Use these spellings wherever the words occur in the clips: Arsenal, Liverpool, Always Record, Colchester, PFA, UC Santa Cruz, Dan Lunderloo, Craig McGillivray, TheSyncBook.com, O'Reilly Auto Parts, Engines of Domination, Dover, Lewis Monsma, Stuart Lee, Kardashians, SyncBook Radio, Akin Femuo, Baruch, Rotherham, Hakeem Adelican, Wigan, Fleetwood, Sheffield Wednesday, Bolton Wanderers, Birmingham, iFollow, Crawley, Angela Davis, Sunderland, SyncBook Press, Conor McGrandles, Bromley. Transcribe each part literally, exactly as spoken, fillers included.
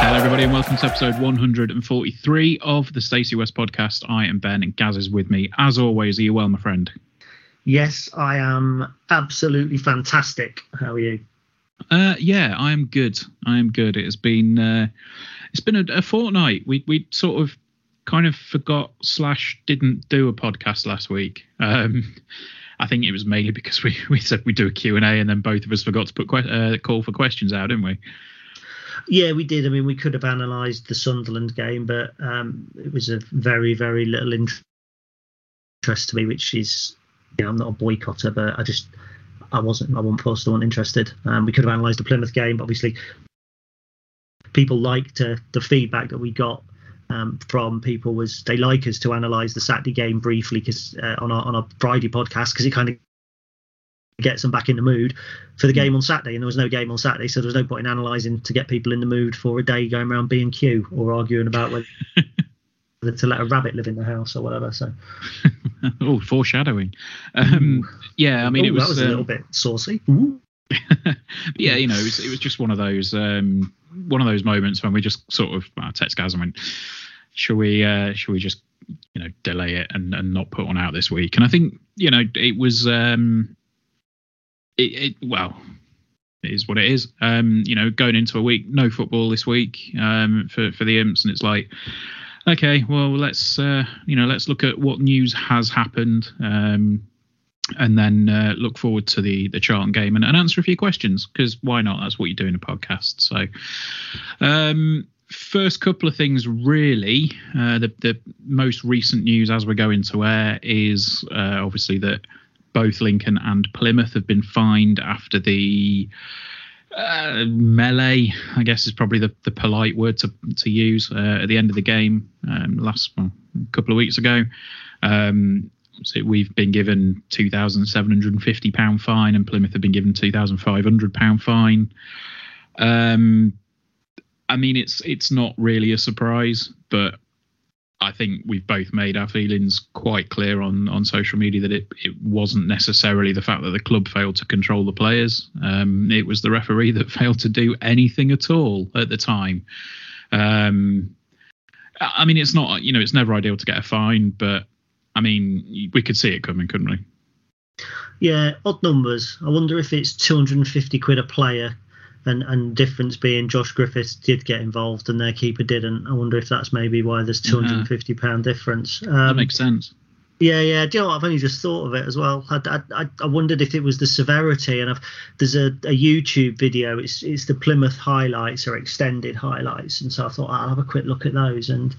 Hello everybody and welcome to episode one forty-three of the Stacey West podcast. I am Ben and Gaz is with me. As always, are you well, my friend? Yes, I am absolutely fantastic. How are you? Uh, yeah, I am good. I am good. It has been uh, it's been a, a fortnight. We we sort of kind of forgot slash didn't do a podcast last week. Um, I think it was mainly because we, we said we do a Q and A and then both of us forgot to put que- uh, call for questions out, didn't we? Yeah, we did. I mean, we could have analysed the Sunderland game, but um, it was of very very little interest to me, which is, you know, I'm not a boycotter, but I just. I wasn't, I wasn't forced, I wasn't interested. Um, we could have analysed the Plymouth game, but obviously people liked uh, the feedback that we got um, from people was they like us to analyse the Saturday game briefly because uh, on, our, on our Friday podcast, because it kind of gets them back in the mood for the game on Saturday, and there was no game on Saturday, so there was no point in analysing to get people in the mood for a day going around B and Q or arguing about whether to let a rabbit live in the house or whatever. So, oh, foreshadowing. Um, yeah, I mean, Ooh, it was, that was um, a little bit saucy. Yeah, you know, it was, it was just one of those um, one of those moments when we just sort of well, text guys and went, "Shall we? Uh, shall we just, you know, delay it and, and not put one out this week?" And I think, you know, it was um, it, it well. It is what it is. Um, you know, going into a week, no football this week um, for for the Imps, and it's like. Okay, well, let's uh, you know, let's look at what news has happened, um, and then uh, look forward to the the Charlton game and, and answer a few questions because why not? That's what you do in a podcast. So, um, first couple of things really. Uh, the the most recent news as we're going to air is uh, obviously that both Lincoln and Plymouth have been fined after the. Uh, melee, I guess, is probably the, the polite word to to use uh, at the end of the game um, last well, a couple of weeks ago. Um, so we've been given two thousand seven hundred fifty pounds fine and Plymouth have been given two thousand five hundred pounds fine. Um, I mean, it's it's not really a surprise, but I think we've both made our feelings quite clear on, on social media that it, it wasn't necessarily the fact that the club failed to control the players. Um, it was the referee that failed to do anything at all at the time. Um, I mean, it's not, you know, it's never ideal to get a fine, but I mean, we could see it coming, couldn't we? Yeah, odd numbers. I wonder if it's two hundred fifty quid a player. And, and difference being Josh Griffiths did get involved and their keeper didn't. I wonder if that's maybe why there's two hundred fifty pounds yeah. difference. Um, that makes sense. Yeah, yeah. Do you know what? I've only just thought of it as well. I, I, I wondered if it was the severity. And I've, there's a, a YouTube video. It's it's the Plymouth highlights or extended highlights. And so I thought I'll have a quick look at those. And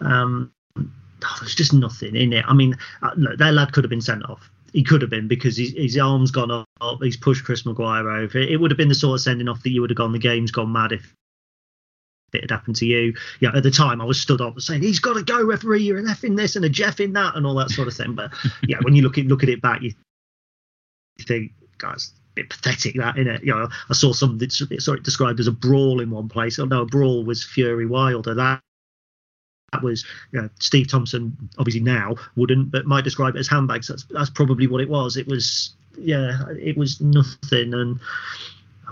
um, oh, there's just nothing in it. I mean, look, that lad could have been sent off. He could have been because his, his arm's gone up, he's pushed Chris Maguire over. It would have been the sort of sending off that you would have gone, the game's gone mad if it had happened to you. Yeah, at the time I was stood up saying, he's got to go, referee, you're an F in this and a Jeff in that and all that sort of thing. But yeah, when you look at, look at it back, you think, guys, bit pathetic, that, innit? You know, I saw some that saw it described as a brawl in one place. Oh no, a brawl was Fury Wilder. That that was, you know, Steve Thompson, obviously now wouldn't, but might describe it as handbags. That's that's probably what it was. It was, yeah, it was nothing, and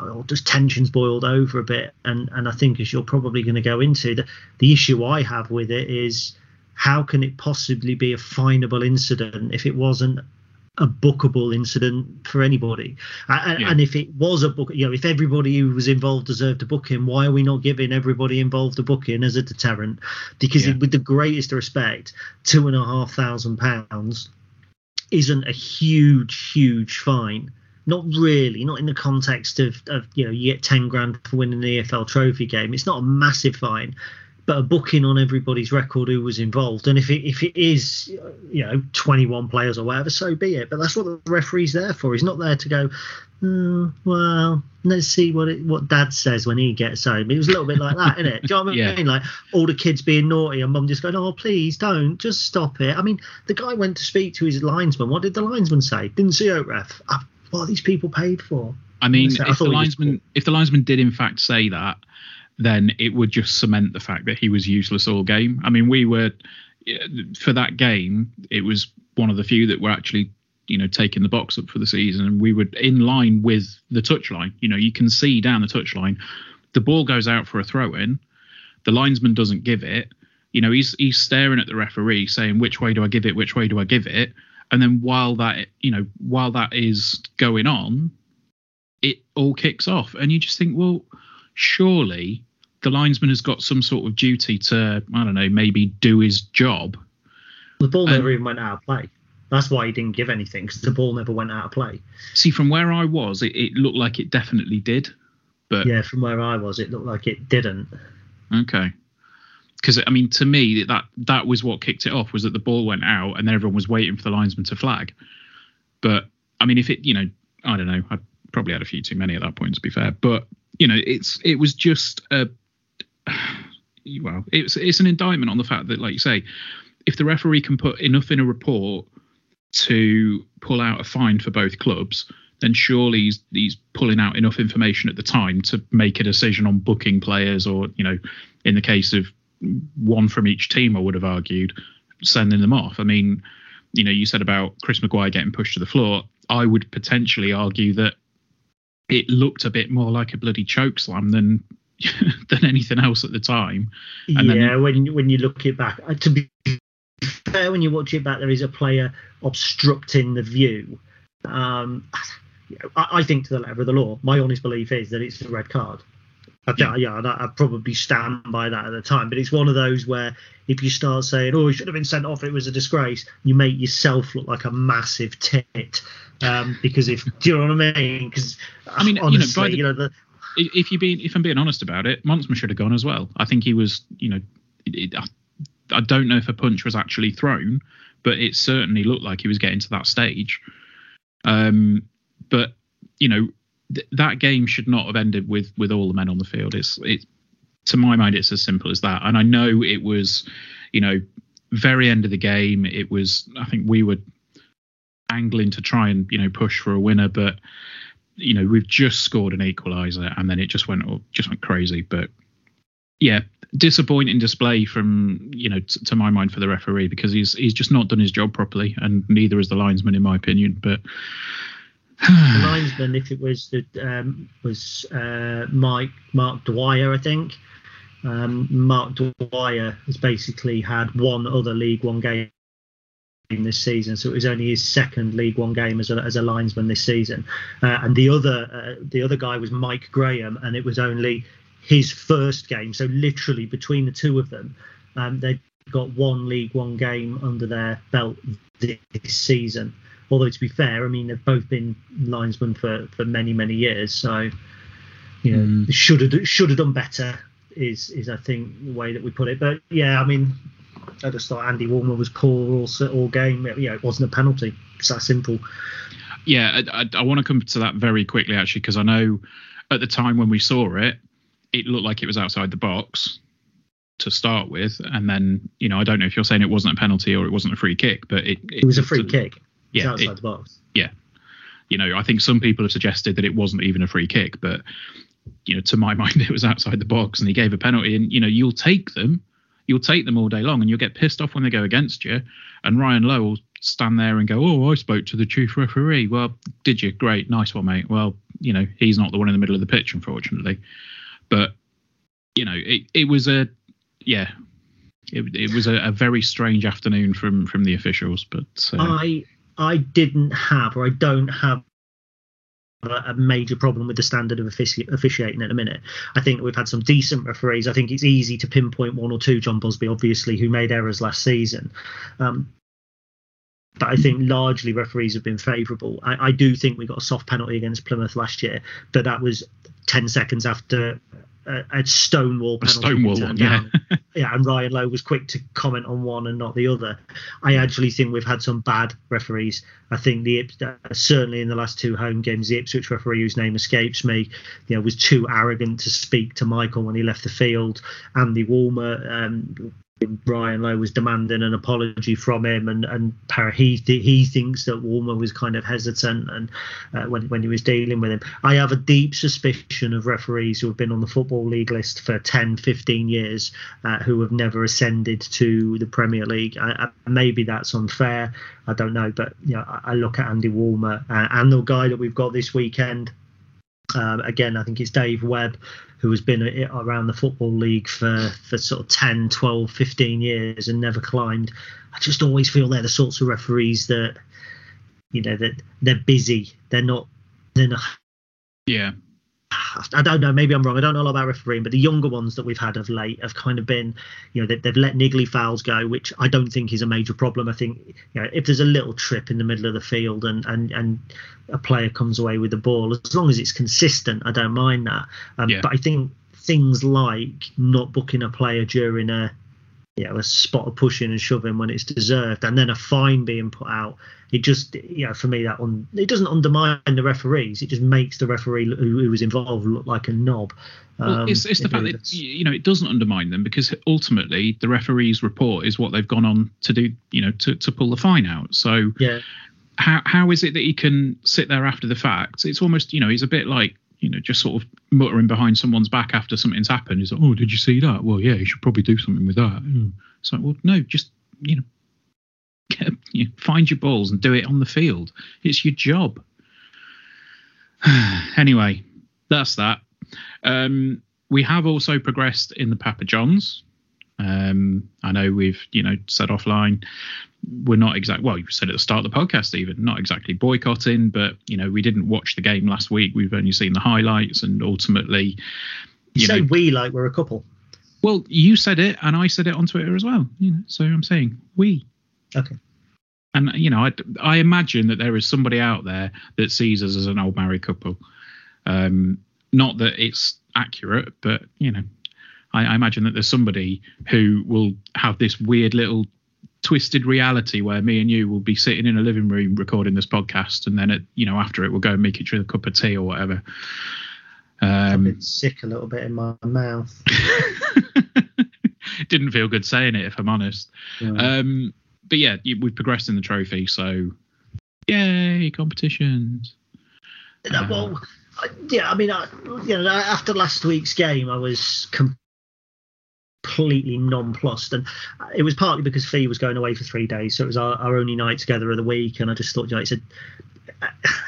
oh, just tensions boiled over a bit. And and I think, as you're probably going to go into, the the issue I have with it is, how can it possibly be a finable incident if it wasn't a bookable incident for anybody? And, yeah. and if it was a book, you know, if everybody who was involved deserved a booking, why are we not giving everybody involved a booking as a deterrent? Because yeah. it, with the greatest respect, two and a half thousand pounds isn't a huge, huge fine. Not really, not in the context of, of, you know, you get ten grand for winning the E F L trophy game. It's not a massive fine, but a booking on everybody's record who was involved. And if it, if it is, you know, twenty-one players or whatever, so be it. But that's what the referee's there for. He's not there to go, mm, well, let's see what it, what Dad says when he gets home. It was a little bit like that, isn't it? Do you know what I mean? Yeah. Like all the kids being naughty and Mum just going, oh, please don't, just stop it. I mean, the guy went to speak to his linesman. What did the linesman say? Didn't see it, ref. What are these people paid for? I mean, so, if I the linesman, just... if the linesman did in fact say that, then it would just cement the fact that he was useless all game. I mean, we were, for that game, it was one of the few that were actually, you know, taking the box up for the season, and we were in line with the touchline. You know, you can see down the touchline, the ball goes out for a throw-in, the linesman doesn't give it. You know, he's he's staring at the referee saying, which way do I give it, which way do I give it? And then while that, you know, while that is going on, it all kicks off. And you just think, well, surely the linesman has got some sort of duty to, I don't know, maybe do his job. The ball never um, even went out of play. That's why he didn't give anything, because the ball never went out of play. See, from where I was, it, it looked like it definitely did. But yeah, from where I was, it looked like it didn't. Okay. Because, I mean, to me, that that was what kicked it off, was that the ball went out and then everyone was waiting for the linesman to flag. But, I mean, if it, you know, I don't know, I probably had a few too many at that point, to be fair. But, you know, it's it was just a... well, it's it's an indictment on the fact that, like you say, if the referee can put enough in a report to pull out a fine for both clubs, then surely he's, he's pulling out enough information at the time to make a decision on booking players, or, you know, in the case of one from each team, I would have argued, sending them off. I mean, you know, you said about Chris Maguire getting pushed to the floor. I would potentially argue that it looked a bit more like a bloody choke slam than than anything else at the time. And yeah, then, when when you look it back, to be fair, when you watch it back, there is a player obstructing the view. Um, I, I think, to the letter of the law, my honest belief is that it's a red card. I think, yeah, yeah I, I probably stand by that at the time. But it's one of those where if you start saying, oh, he should have been sent off, it was a disgrace, you make yourself look like a massive tit. Um, because if, do you know what I mean? Because, I mean, honestly, you know, the, you know the, if you being, if I'm being honest about it, Monsma should have gone as well. I think he was, you know, it, it, I, I don't know if a punch was actually thrown, but it certainly looked like he was getting to that stage. Um, but, you know, that game should not have ended with with all the men on the field. It's it to my mind, it's as simple as that. And I know it was, you know, very end of the game. It was, I think we were angling to try and, you know, push for a winner, but, you know, we've just scored an equaliser, and then it just went just went crazy. But yeah, disappointing display from, you know, t- to my mind for the referee, because he's he's just not done his job properly, and neither is the linesman, in my opinion. But the linesman, if it was the um, was uh, Mike Mark Dwyer, I think. Um, Mark Dwyer has basically had one other League One game this season, so it was only his second League One game as a, as a linesman this season. Uh, and the other uh, the other guy was Mike Graham, and it was only his first game. So literally between the two of them, um, they got one League One game under their belt this season. Although, to be fair, I mean, they've both been linesmen for, for many, many years. So, you know, mm. should have should have done better is, is, I think, the way that we put it. But, yeah, I mean, I just thought Andy Warner was poor all, all game. It, you know, it wasn't a penalty. It's that simple. Yeah, I, I, I want to come to that very quickly, actually, because I know at the time when we saw it, it looked like it was outside the box to start with. And then, you know, I don't know if you're saying it wasn't a penalty or it wasn't a free kick, but it... It, it was a free a, kick. Yeah, outside it, the box. Yeah, you know, I think some people have suggested that it wasn't even a free kick, but, you know, to my mind, it was outside the box and he gave a penalty. And, you know, you'll take them. You'll take them all day long and you'll get pissed off when they go against you. And Ryan Lowe will stand there and go, oh, I spoke to the chief referee. Well, did you? Great. Nice one, mate. Well, you know, he's not the one in the middle of the pitch, unfortunately. But, you know, it, it was a, yeah, it, it was a, a very strange afternoon from, from the officials. But uh, I I didn't have or I don't have a major problem with the standard of offici- officiating at the minute. I think we've had some decent referees. I think it's easy to pinpoint one or two, John Busby, obviously, who made errors last season. Um, but I think largely referees have been favourable. I, I do think we got a soft penalty against Plymouth last year, but that was ten seconds after a, a Stonewall penalty. A Stonewall one, yeah. Yeah, and Ryan Lowe was quick to comment on one and not the other. I actually think we've had some bad referees. I think the uh, certainly in the last two home games, the Ipswich referee, whose name escapes me, you know, was too arrogant to speak to Michael when he left the field. Andy Woolmer, um, Ryan Lowe was demanding an apology from him, and and he he thinks that Woolmer was kind of hesitant and uh, when when he was dealing with him. I have a deep suspicion of referees who have been on the Football League list for ten, fifteen years, uh, who have never ascended to the Premier League. I, I, maybe that's unfair. I don't know, but you know, I, I look at Andy Woolmer uh, and the guy that we've got this weekend. Um, again, I think it's Dave Webb, who has been a, around the Football League for, for sort of ten, twelve, fifteen years and never climbed. I just always feel they're the sorts of referees that, you know, that they're busy. They're not, they're not. Yeah. I don't know. Maybe I'm wrong. I don't know a lot about refereeing, but the younger ones that we've had of late have kind of been, you know, they've, they've let niggly fouls go, which I don't think is a major problem. I think, you know, if there's a little trip in the middle of the field and and and a player comes away with the ball, as long as it's consistent, I don't mind that. Um, yeah. But I think things like not booking a player during a, you know, a spot of pushing and shoving when it's deserved, and then a fine being put out. It just, you know, for me, that un- it doesn't undermine the referees. It just makes the referee who, who was involved look like a knob. Um, well, it's, it's the fact that, you know, it doesn't undermine them, because ultimately the referee's report is what they've gone on to do, you know, to, to pull the fine out. So yeah. how how is it that he can sit there after the fact? It's almost, you know, he's a bit like, you know, just sort of muttering behind someone's back after something's happened. He's like, oh, did you see that? Well, yeah, you should probably do something with that. Mm. It's like, well, no, just, you know, get, you know, find your balls and do it on the field. It's your job. Anyway, that's that. Um, we have also progressed in the Papa Johns. Um, I know we've, you know, said offline, we're not exactly, well, you said at the start of the podcast even, not exactly boycotting, but, you know, we didn't watch the game last week. We've only seen the highlights, and ultimately, you, you know, say we like we're a couple. Well, you said it and I said it on Twitter as well. You know, so I'm saying we. Okay. And, you know, I, I imagine that there is somebody out there that sees us as an old married couple. Um, not that it's accurate, but, you know, I, I imagine that there's somebody who will have this weird little twisted reality where me and you will be sitting in a living room recording this podcast, and then, it, you know, after it, we'll go and make each other a cup of tea or whatever. Um, I've been sick a little bit in my mouth. Didn't feel good saying it, if I'm honest. Yeah. Um, but yeah, we've progressed in the trophy, so yay, competitions. Uh, well, I, yeah, I mean, I, you know, after last week's game, I was completely completely nonplussed, and it was partly because Fee was going away for three days, so it was our, our only night together of the week, and I just thought, you know, it's a,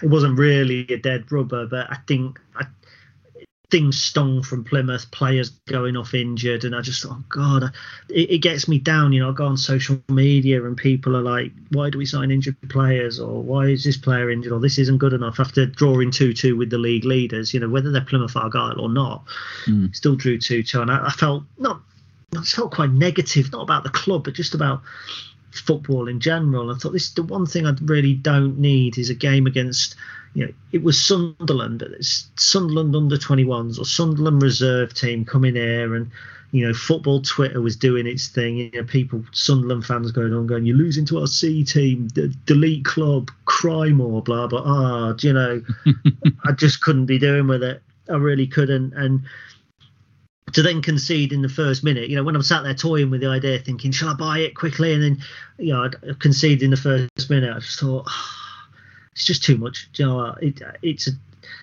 it wasn't really a dead rubber, but I think I, things stung from Plymouth, players going off injured, and I just thought, oh god, I, it, it gets me down, you know. I go on social media and people are like, why do we sign injured players, or why is this player injured, or this isn't good enough, after drawing two two with the league leaders, you know, whether they're Plymouth Argyle or not. Mm. Still drew two two, and I, I felt not I felt quite negative, not about the club, but just about football in general. I thought, this the one thing I really don't need is a game against, you know, it was Sunderland, but it's Sunderland under twenty-ones or Sunderland reserve team coming here, and, you know, football Twitter was doing its thing. You know, people, Sunderland fans going on, going, you're losing to our C team, d- delete club, cry more, blah, blah, ah, you know, I just couldn't be doing with it. I really couldn't. And to then concede in the first minute, you know, when I'm sat there toying with the idea, thinking, shall I buy it quickly? And then, you know, I'd concede in the first minute. I just thought, oh, it's just too much. Do you know what? It, it's a,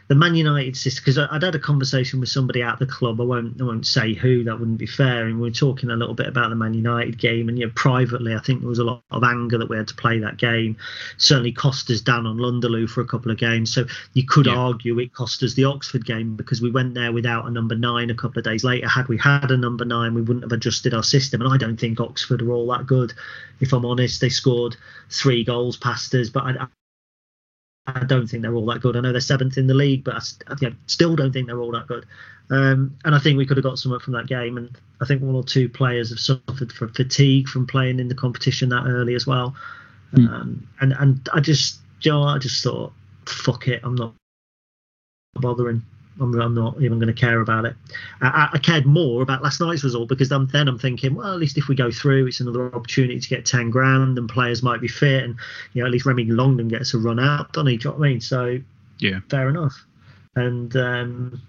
the Man United system, because I'd had a conversation with somebody at the club. I won't, I won't say who, that wouldn't be fair. And we were talking a little bit about the Man United game. And, you know, privately, I think there was a lot of anger that we had to play that game. Certainly cost us down on Lunderloo for a couple of games. So you could yeah. argue it cost us the Oxford game, because we went there without a number nine a couple of days later. Had we had a number nine, we wouldn't have adjusted our system. And I don't think Oxford are all that good, if I'm honest. They scored three goals past us, but I, I I don't think they're all that good. I know they're seventh in the league, but I, st- I still don't think they're all that good. Um, and I think we could have got something from that game. And I think one or two players have suffered from fatigue from playing in the competition that early as well. Mm. Um, and and I just, you know, I just thought, fuck it, I'm not bothering. I'm, I'm not even going to care about it. I, I cared more about last night's result, because then, then I'm thinking, well, at least if we go through, it's another opportunity to get ten grand, and players might be fit, and, you know, at least Remy Longdon gets a run out, doesn't he? Do you know what I mean? So, yeah, fair enough. And um,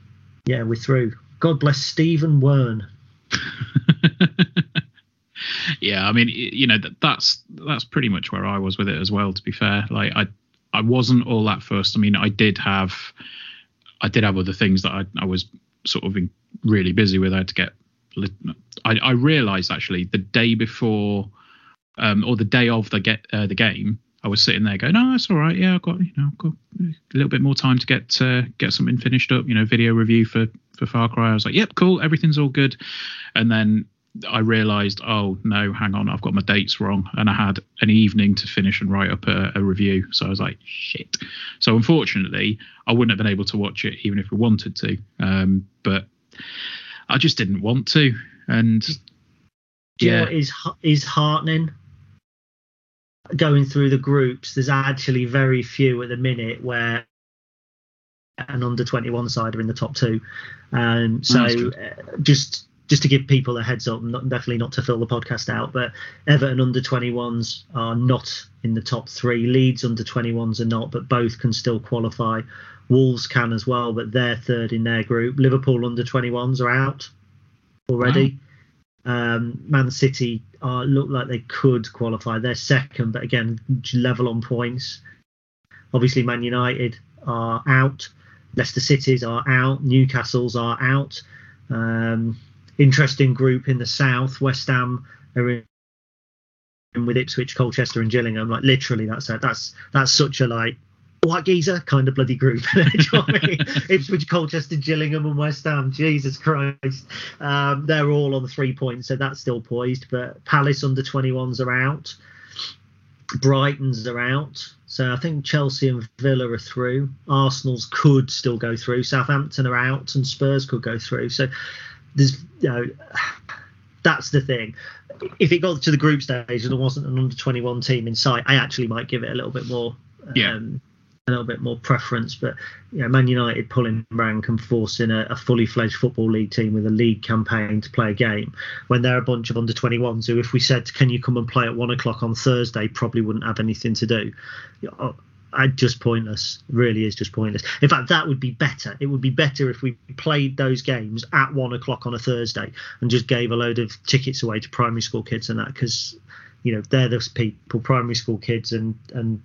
yeah, we're through. God bless Stephen Wern. Yeah, I mean, you know, that, that's that's pretty much where I was with it as well. To be fair, like I I wasn't all that fussed. I mean, I did have. I did have other things that I, I was sort of really busy with. I had to get. I, I realised actually the day before, um, or the day of the get uh, the game, I was sitting there going, "No, oh, it's all right. Yeah, I've got you know, I've got a little bit more time to get uh, get something finished up. You know, video review for for Far Cry." I was like, "Yep, cool. Everything's all good." And then I realised, oh no, hang on, I've got my dates wrong, and I had an evening to finish and write up a, a review. So I was like, shit. So unfortunately, I wouldn't have been able to watch it even if we wanted to. Um, but I just didn't want to. And do yeah, you know what is is heartening? Going through the groups, there's actually very few at the minute where an under twenty-one side are in the top two. Um, so uh, just. Just to give people a heads up, not, definitely not to fill the podcast out, but Everton under twenty-ones are not in the top three. Leeds under twenty-ones are not, but both can still qualify. Wolves can as well, but they're third in their group. Liverpool under twenty-ones are out already. Wow. Um, Man City are, look like they could qualify. They're second, but again, level on points. Obviously, Man United are out. Leicester City's are out. Newcastle's are out. Um... Interesting group in the south. West Ham are in with Ipswich, Colchester, and Gillingham. Like literally, that's a, that's that's such a like what geezer kind of bloody group. Do you know what I mean? Ipswich, Colchester, Gillingham, and West Ham. Jesus Christ, um, they're all on three points, so that's still poised. But Palace under twenty-ones are out. Brighton's are out. So I think Chelsea and Villa are through. Arsenal's could still go through. Southampton are out, and Spurs could go through. So. There's, you know, that's the thing. If it got to the group stage and there wasn't an under twenty-one team in sight, I actually might give it a little bit more, yeah. um, a little bit more preference. But you know, Man United pulling rank and forcing a, a fully fledged football league team with a league campaign to play a game when they're a bunch of under twenty-ones who, if we said, "Can you come and play at one o'clock on Thursday?" probably wouldn't have anything to do. You know, I just pointless. Really is just pointless. In fact, that would be better. It would be better if we played those games at one o'clock on a Thursday and just gave a load of tickets away to primary school kids and that, because you know they're those people, primary school kids, and and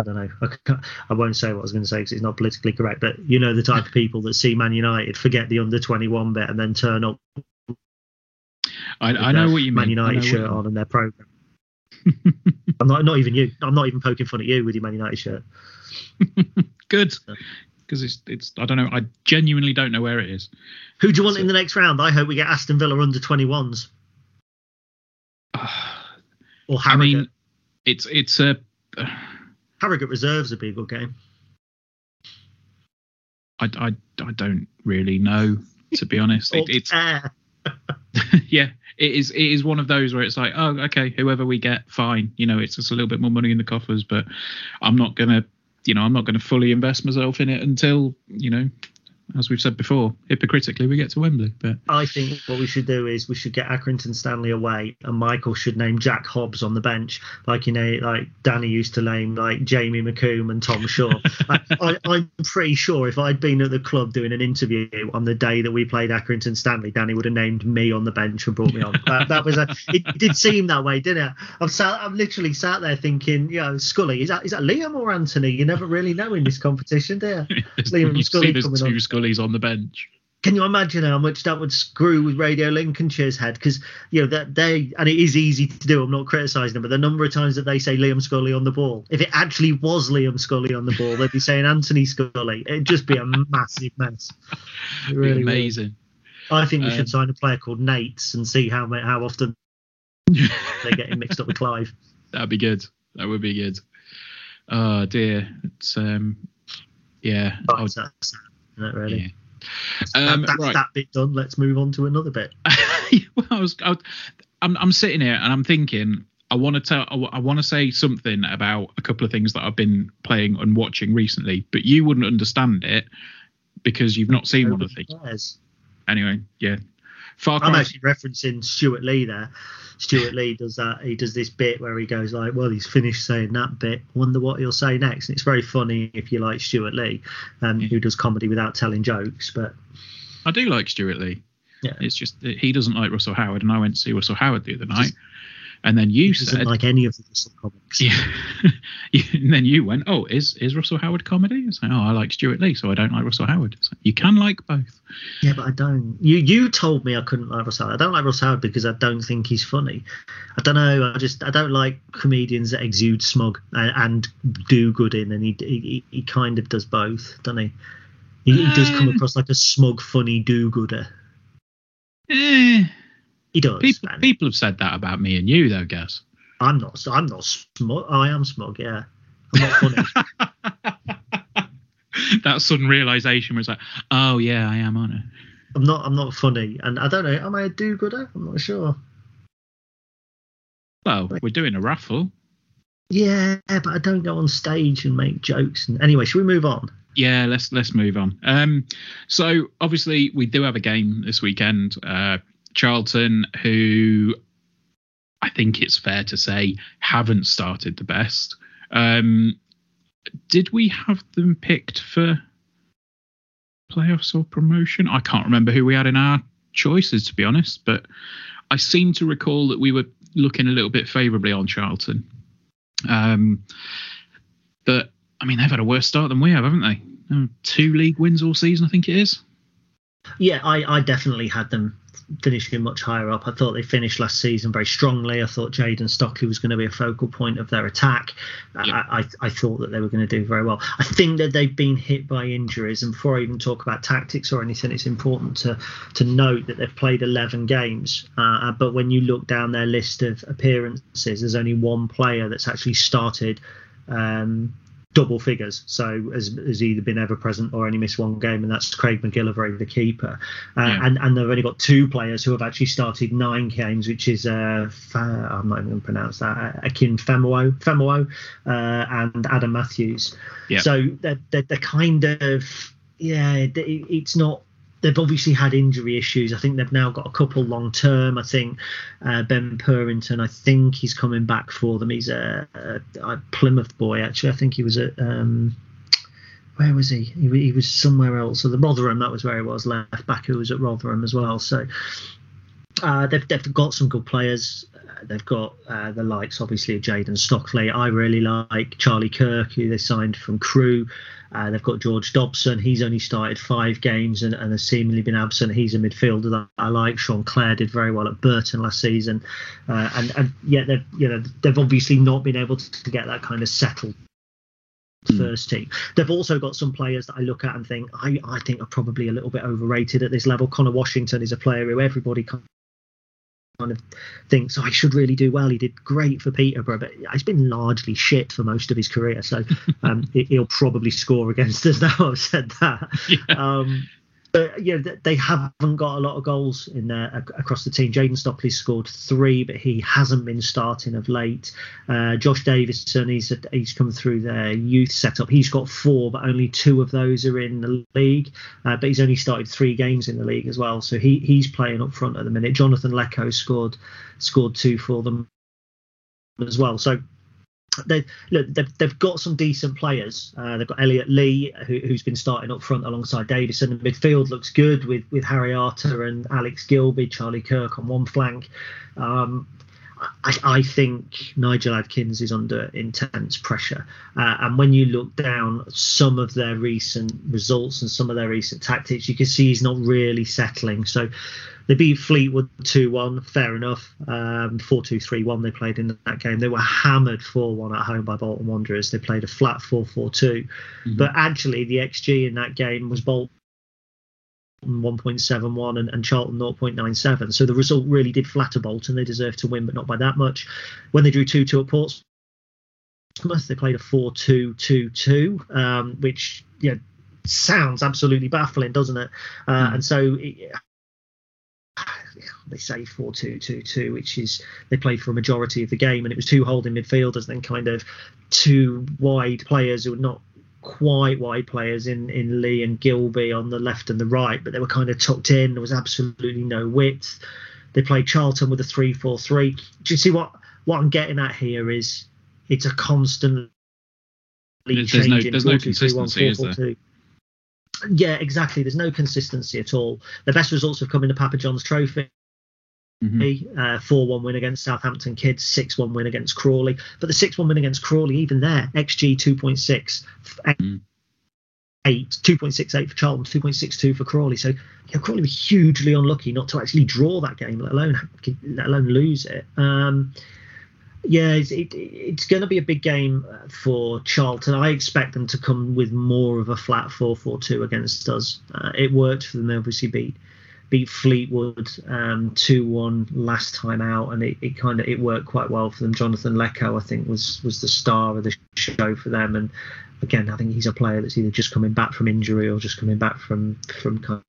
I don't know. I, can't, I won't say what I was going to say because it's not politically correct. But you know the type of people that see Man United, forget the under twenty-one bit, and then turn up. I, I know what you Man mean. Man United shirt on and their program. I'm not, not even you. I'm not even poking fun at you with your Man United shirt. Good, because it's it's. I don't know. I genuinely don't know where it is. Who do you want so, in the next round? I hope we get Aston Villa under twenty-ones. Uh, or Harrogate. I mean, it's it's a uh, Harrogate reserves would be a good game. I, I, I don't really know, to be honest. it, it's yeah. It is it is one of those where it's like, oh, OK, whoever we get, fine. You know, it's just a little bit more money in the coffers, but I'm not going to, you know, I'm not going to fully invest myself in it until, you know, as we've said before, hypocritically, we get to Wembley. But I think what we should do is we should get Accrington Stanley away, and Michael should name Jack Hobbs on the bench, like you know, like Danny used to name like Jamie McComb and Tom Shaw. I, I, I'm pretty sure if I'd been at the club doing an interview on the day that we played Accrington Stanley, Danny would have named me on the bench and brought me on. That, that was a. It did seem that way, didn't it? I'm sat. I'm literally sat there thinking, you know, Scully, is that is that Liam or Anthony? You never really know in this competition, do you? Liam and Scully coming on. Scully's on the bench. Can you imagine how much that would screw with Radio Lincolnshire's head? Because, you know, that they, and it is easy to do, I'm not criticising them, but the number of times that they say Liam Scully on the ball, if it actually was Liam Scully on the ball, they'd be saying Anthony Scully. It'd just be a massive mess. It really amazing. Would. I think we um, should sign a player called Nates and see how how often they're getting mixed up with Clive. That'd be good. That would be good. Oh, dear. It's, um, yeah. Oh, Not really. Yeah. Um, that, that, right. that bit done. Let's move on to another bit. well, I was, I was, I'm, I'm sitting here and I'm thinking. I want to tell. I, I want to say something about a couple of things that I've been playing and watching recently, but you wouldn't understand it because you've not seen Nobody one of the things. Cares. Anyway, yeah. Far I'm Cry- actually referencing Stuart Lee there. Stuart Lee does that. He does this bit where he goes like, well, he's finished saying that bit. Wonder what he'll say next. And it's very funny if you like Stuart Lee, um, yeah. who does comedy without telling jokes. But I do like Stuart Lee. Yeah. It's just that he doesn't like Russell Howard. And I went to see Russell Howard the other night. And then you he said... doesn't like any of the Russell comics. Yeah. And then you went, oh, is is Russell Howard comedy? It's like, oh, I like Stuart Lee, so I don't like Russell Howard. Like, you can like both. Yeah, but I don't. You you told me I couldn't like Russell Howard. I don't like Russell Howard because I don't think he's funny. I don't know. I just I don't like comedians that exude smug and, and do good in. And he, he he kind of does both, doesn't he? He, uh, he does come across like a smug, funny do-gooder. Eh... He does. People, people have said that about me and you, though, Gaz. I'm not. I'm not smug. I am smug. Yeah, I'm not funny. That sudden realization was like, oh yeah, I am, aren't I? I'm not. I'm not funny, and I don't know. Am I a do-gooder? I'm not sure. Well, we're doing a raffle. Yeah, but I don't go on stage and make jokes. And anyway, should we move on? Yeah, let's let's move on. Um, so obviously we do have a game this weekend. Uh. Charlton, who I think it's fair to say haven't started the best. Um, did we have them picked for playoffs or promotion? I can't remember who we had in our choices, to be honest, but I seem to recall that we were looking a little bit favourably on Charlton. Um, but, I mean, they've had a worse start than we have, haven't they? Um, two league wins all season, I think it is. Yeah, I, I definitely had them finishing much higher up. I thought they finished last season very strongly. I thought Jayden Stockley was going to be a focal point of their attack. Yeah. I, I, I thought that they were going to do very well. I think that they've been hit by injuries, and before I even talk about tactics or anything, it's important to to note that they've played eleven games, uh, but when you look down their list of appearances, there's only one player that's actually started um double figures, so has, has either been ever present or only missed one game, and that's Craig McGillivray, the keeper. Uh, yeah. And, and they've only got two players who have actually started nine games, which is, uh, I'm not even going to pronounce that, Akin Femuo, Femuo uh, and Adam Matthews. Yeah. So they're, they're, they're kind of, yeah, it's not, they've obviously had injury issues. I think they've now got a couple long term. I think uh, Ben Purrington, I think he's coming back for them. He's a, a, a Plymouth boy, actually. I think he was at, um, where was he? he? He was somewhere else. So the Rotherham, that was where he was, left back, who was at Rotherham as well. So uh, they've, they've got some good players. They've got uh, the likes, obviously, of Jayden Stockley. I really like Charlie Kirk, who they signed from Crewe. Uh, they've got George Dobson. He's only started five games and, and has seemingly been absent. He's a midfielder that I like. Sean Clare did very well at Burton last season. Uh, and, and yet, they've, you know, they've obviously not been able to, to get that kind of settled first team. They've also got some players that I look at and think, I, I think are probably a little bit overrated at this level. Connor Washington is a player who everybody can kind of thinks, oh, I should really do well. He did great for Peterborough, but he's been largely shit for most of his career. So um, he'll probably score against us now I've said that. Yeah. Um, But you know, they haven't got a lot of goals in there across the team. Jayden Stockley scored three, but he hasn't been starting of late. Uh, Josh Davison, he's a, he's come through their youth setup. He's got four, but only two of those are in the league. Uh, but he's only started three games in the league as well, so he he's playing up front at the minute. Jonathan Lecco scored scored two for them as well. So. They, look, they've, they've got some decent players. Uh, they've got Elliot Lee, who, who's been starting up front alongside Davison. The midfield looks good with, with Harry Arter and Alex Gilby, Charlie Kirk on one flank. Um, I, I think Nigel Adkins is under intense pressure. Uh, and when you look down some of their recent results and some of their recent tactics, you can see he's not really settling. So they beat Fleetwood two one, fair enough. Um, four two three one they played in that game. They were hammered four one at home by Bolton Wanderers. They played a flat four four two. Mm-hmm. But actually, the X G in that game was Bolton one point seven one and, and Charlton zero point nine seven. So the result really did flatter Bolton. They deserved to win, but not by that much. When they drew two two at Portsmouth, they played a four two two two, um, which you know, sounds absolutely baffling, doesn't it? Uh, mm-hmm. And so... It, they say four two two two, which is they played for a majority of the game, and it was two holding midfielders, then kind of two wide players who were not quite wide players in in Lee and Gilby on the left and the right, but they were kind of tucked in. There was absolutely no width. They played Charlton with a three four three. Do you see what what I'm getting at here? Is it's a constantly there's changing. No, there's no consistency, is there? Yeah, exactly. There's no consistency at all. The best results have come in the Papa Johns Trophy. Mm-hmm. Uh, four one win against Southampton Kids, six one win against Crawley. But the six one win against Crawley, even there, X G two point six, mm. eight, two point six eight for Charlton, two point six two for Crawley. So you know, Crawley were hugely unlucky not to actually draw that game, let alone let alone lose it. Um, yeah, it's, it, it's going to be a big game for Charlton. I expect them to come with more of a flat four four two against us. Uh, it worked for them. They obviously beat beat Fleetwood um, two one last time out, and it, it kind of it worked quite well for them. Jonathan Lecco, I think, was was the star of the show for them. And again, I think he's a player that's either just coming back from injury or just coming back from from kind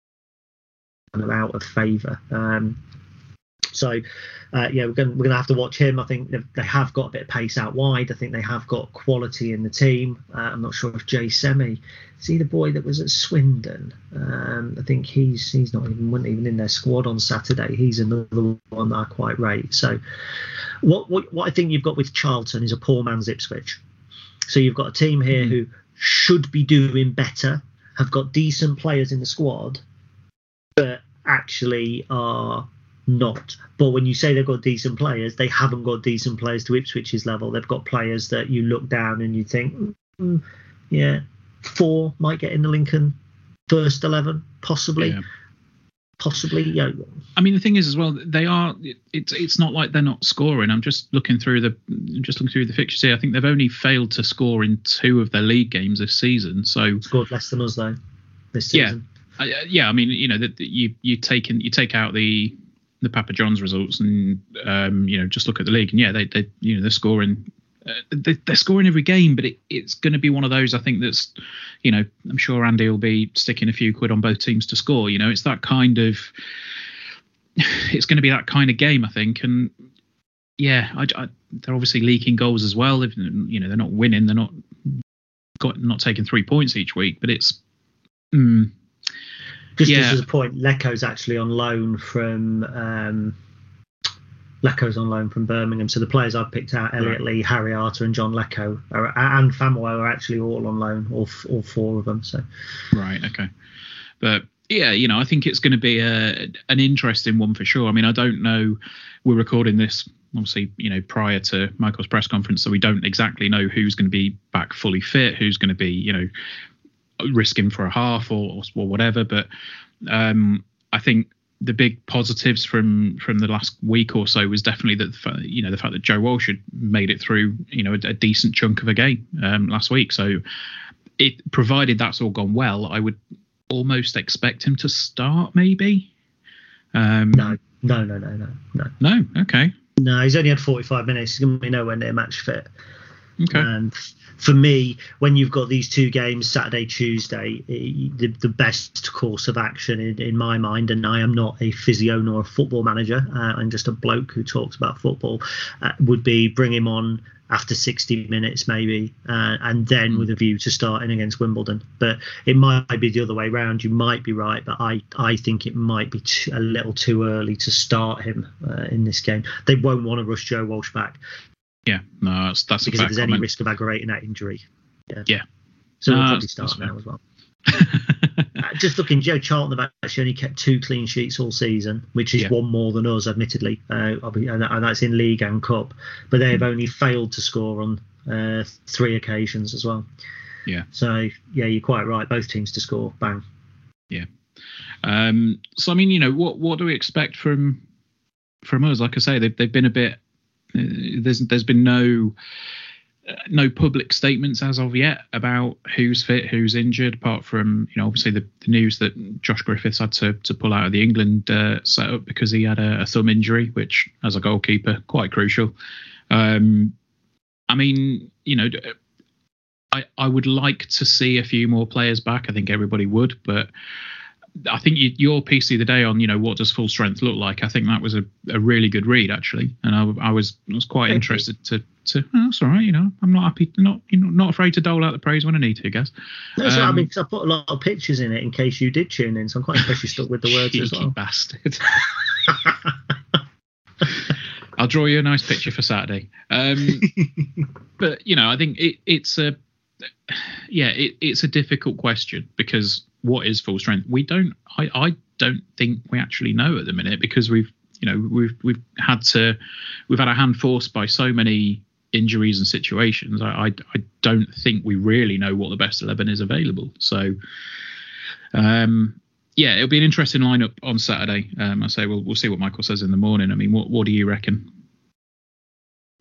of out of favour. Um, So, uh, yeah, we're going we're going to have to watch him. I think they have got a bit of pace out wide. I think they have got quality in the team. Uh, I'm not sure if Jay Semi, is he the boy that was at Swindon? Um, I think he's he's not even wasn't even in their squad on Saturday. He's another one that I quite rate. So, what what, what I think you've got with Charlton is a poor man's Ipswich. So you've got a team here mm. who should be doing better, have got decent players in the squad, but actually are. Not. But when you say they've got decent players, they haven't got decent players to Ipswich's level. They've got players that you look down and you think, mm, yeah, four might get in the Lincoln first eleven, possibly. Yeah. Possibly, yeah. I mean, the thing is as well, they are. It's it's not like they're not scoring. I'm just looking through the just looking through the fixtures here. I think they've only failed to score in two of their league games this season. So scored less than us though this season. Yeah, I, yeah. I mean, you know, that you you take in, you take out the. the Papa John's results and um, you know just look at the league, and yeah they they you know they're scoring uh, they, they're scoring every game, but it, it's going to be one of those, I think, that's you know I'm sure Andy will be sticking a few quid on both teams to score. You know it's that kind of it's going to be that kind of game, I think. And yeah I, I, they're obviously leaking goals as well. If, you know they're not winning, they're not got not taking three points each week, but it's mm, Just, yeah. just as a point, Lecco's actually on loan from um, Lecco's on loan from Birmingham. So the players I've picked out, Elliot yeah. Lee, Harry Arter, and John Lecco, are, and Famwell are actually all on loan, all all four of them. So right, okay, but yeah, you know, I think it's going to be a an interesting one for sure. I mean, I don't know. We're recording this obviously, you know, prior to Michael's press conference, so we don't exactly know who's going to be back fully fit, who's going to be, you know. risking for a half or, or whatever, but um, I think the big positives from, from the last week or so was definitely that you know the fact that Joe Walsh had made it through you know a, a decent chunk of a game um, last week. So, it provided that's all gone well, I would almost expect him to start maybe. Um, no, no, no, no, no, no. No, okay. No, he's only had forty-five minutes. He's going to be nowhere near match fit. Okay. Um, for me, when you've got these two games, Saturday, Tuesday, it, the, the best course of action in, in my mind, and I am not a physio nor a football manager, uh, I'm just a bloke who talks about football, uh, would be bring him on after sixty minutes maybe, uh, and then with a view to starting against Wimbledon. But it might be the other way round. You might be right, but I, I think it might be t- a little too early to start him uh, in this game. They won't want to rush Joe Walsh back. Yeah, no, that's, that's because a fair if there's comment. Any risk of aggravating that injury. Yeah. yeah. So no, we'll probably start now as well. uh, just looking, Joe Charlton have actually only kept two clean sheets all season, which is yeah. one more than us, admittedly, uh, and that's in league and cup. But they have mm. only failed to score on uh, three occasions as well. Yeah. So yeah, you're quite right. Both teams to score, bang. Yeah. Um, so I mean, you know, what what do we expect from from us? Like I say, they've they've been a bit. Uh, there's there's been no. no public statements as of yet about who's fit, who's injured, apart from, you know, obviously the, the news that Josh Griffiths had to, to pull out of the England uh, setup because he had a, a thumb injury, which as a goalkeeper, quite crucial. Um, I mean, you know, I, I would like to see a few more players back. I think everybody would, but I think you, your piece the other day on, you know, what does full strength look like? I think that was a, a really good read, actually. And I, I was I was quite Thank interested you. to... to oh, that's all right, you know, I'm not happy, not you know, not afraid to dole out the praise when I need to, I guess. No, so, um, I mean, cause I put a lot of pictures in it in case you did tune in, so I'm quite impressed you stuck with the words as well. Bastard. I'll draw you a nice picture for Saturday. Um, but, you know, I think it, it's a, yeah, it, it's a difficult question because what is full strength? We don't, I, I don't think we actually know at the minute because we've, you know, we've, we've had to, we've had our hand forced by so many injuries and situations. I, I I don't think we really know what the best eleven is available. So um yeah, it'll be an interesting lineup on Saturday. Um I say we'll we'll see what Michael says in the morning. I mean, what what do you reckon?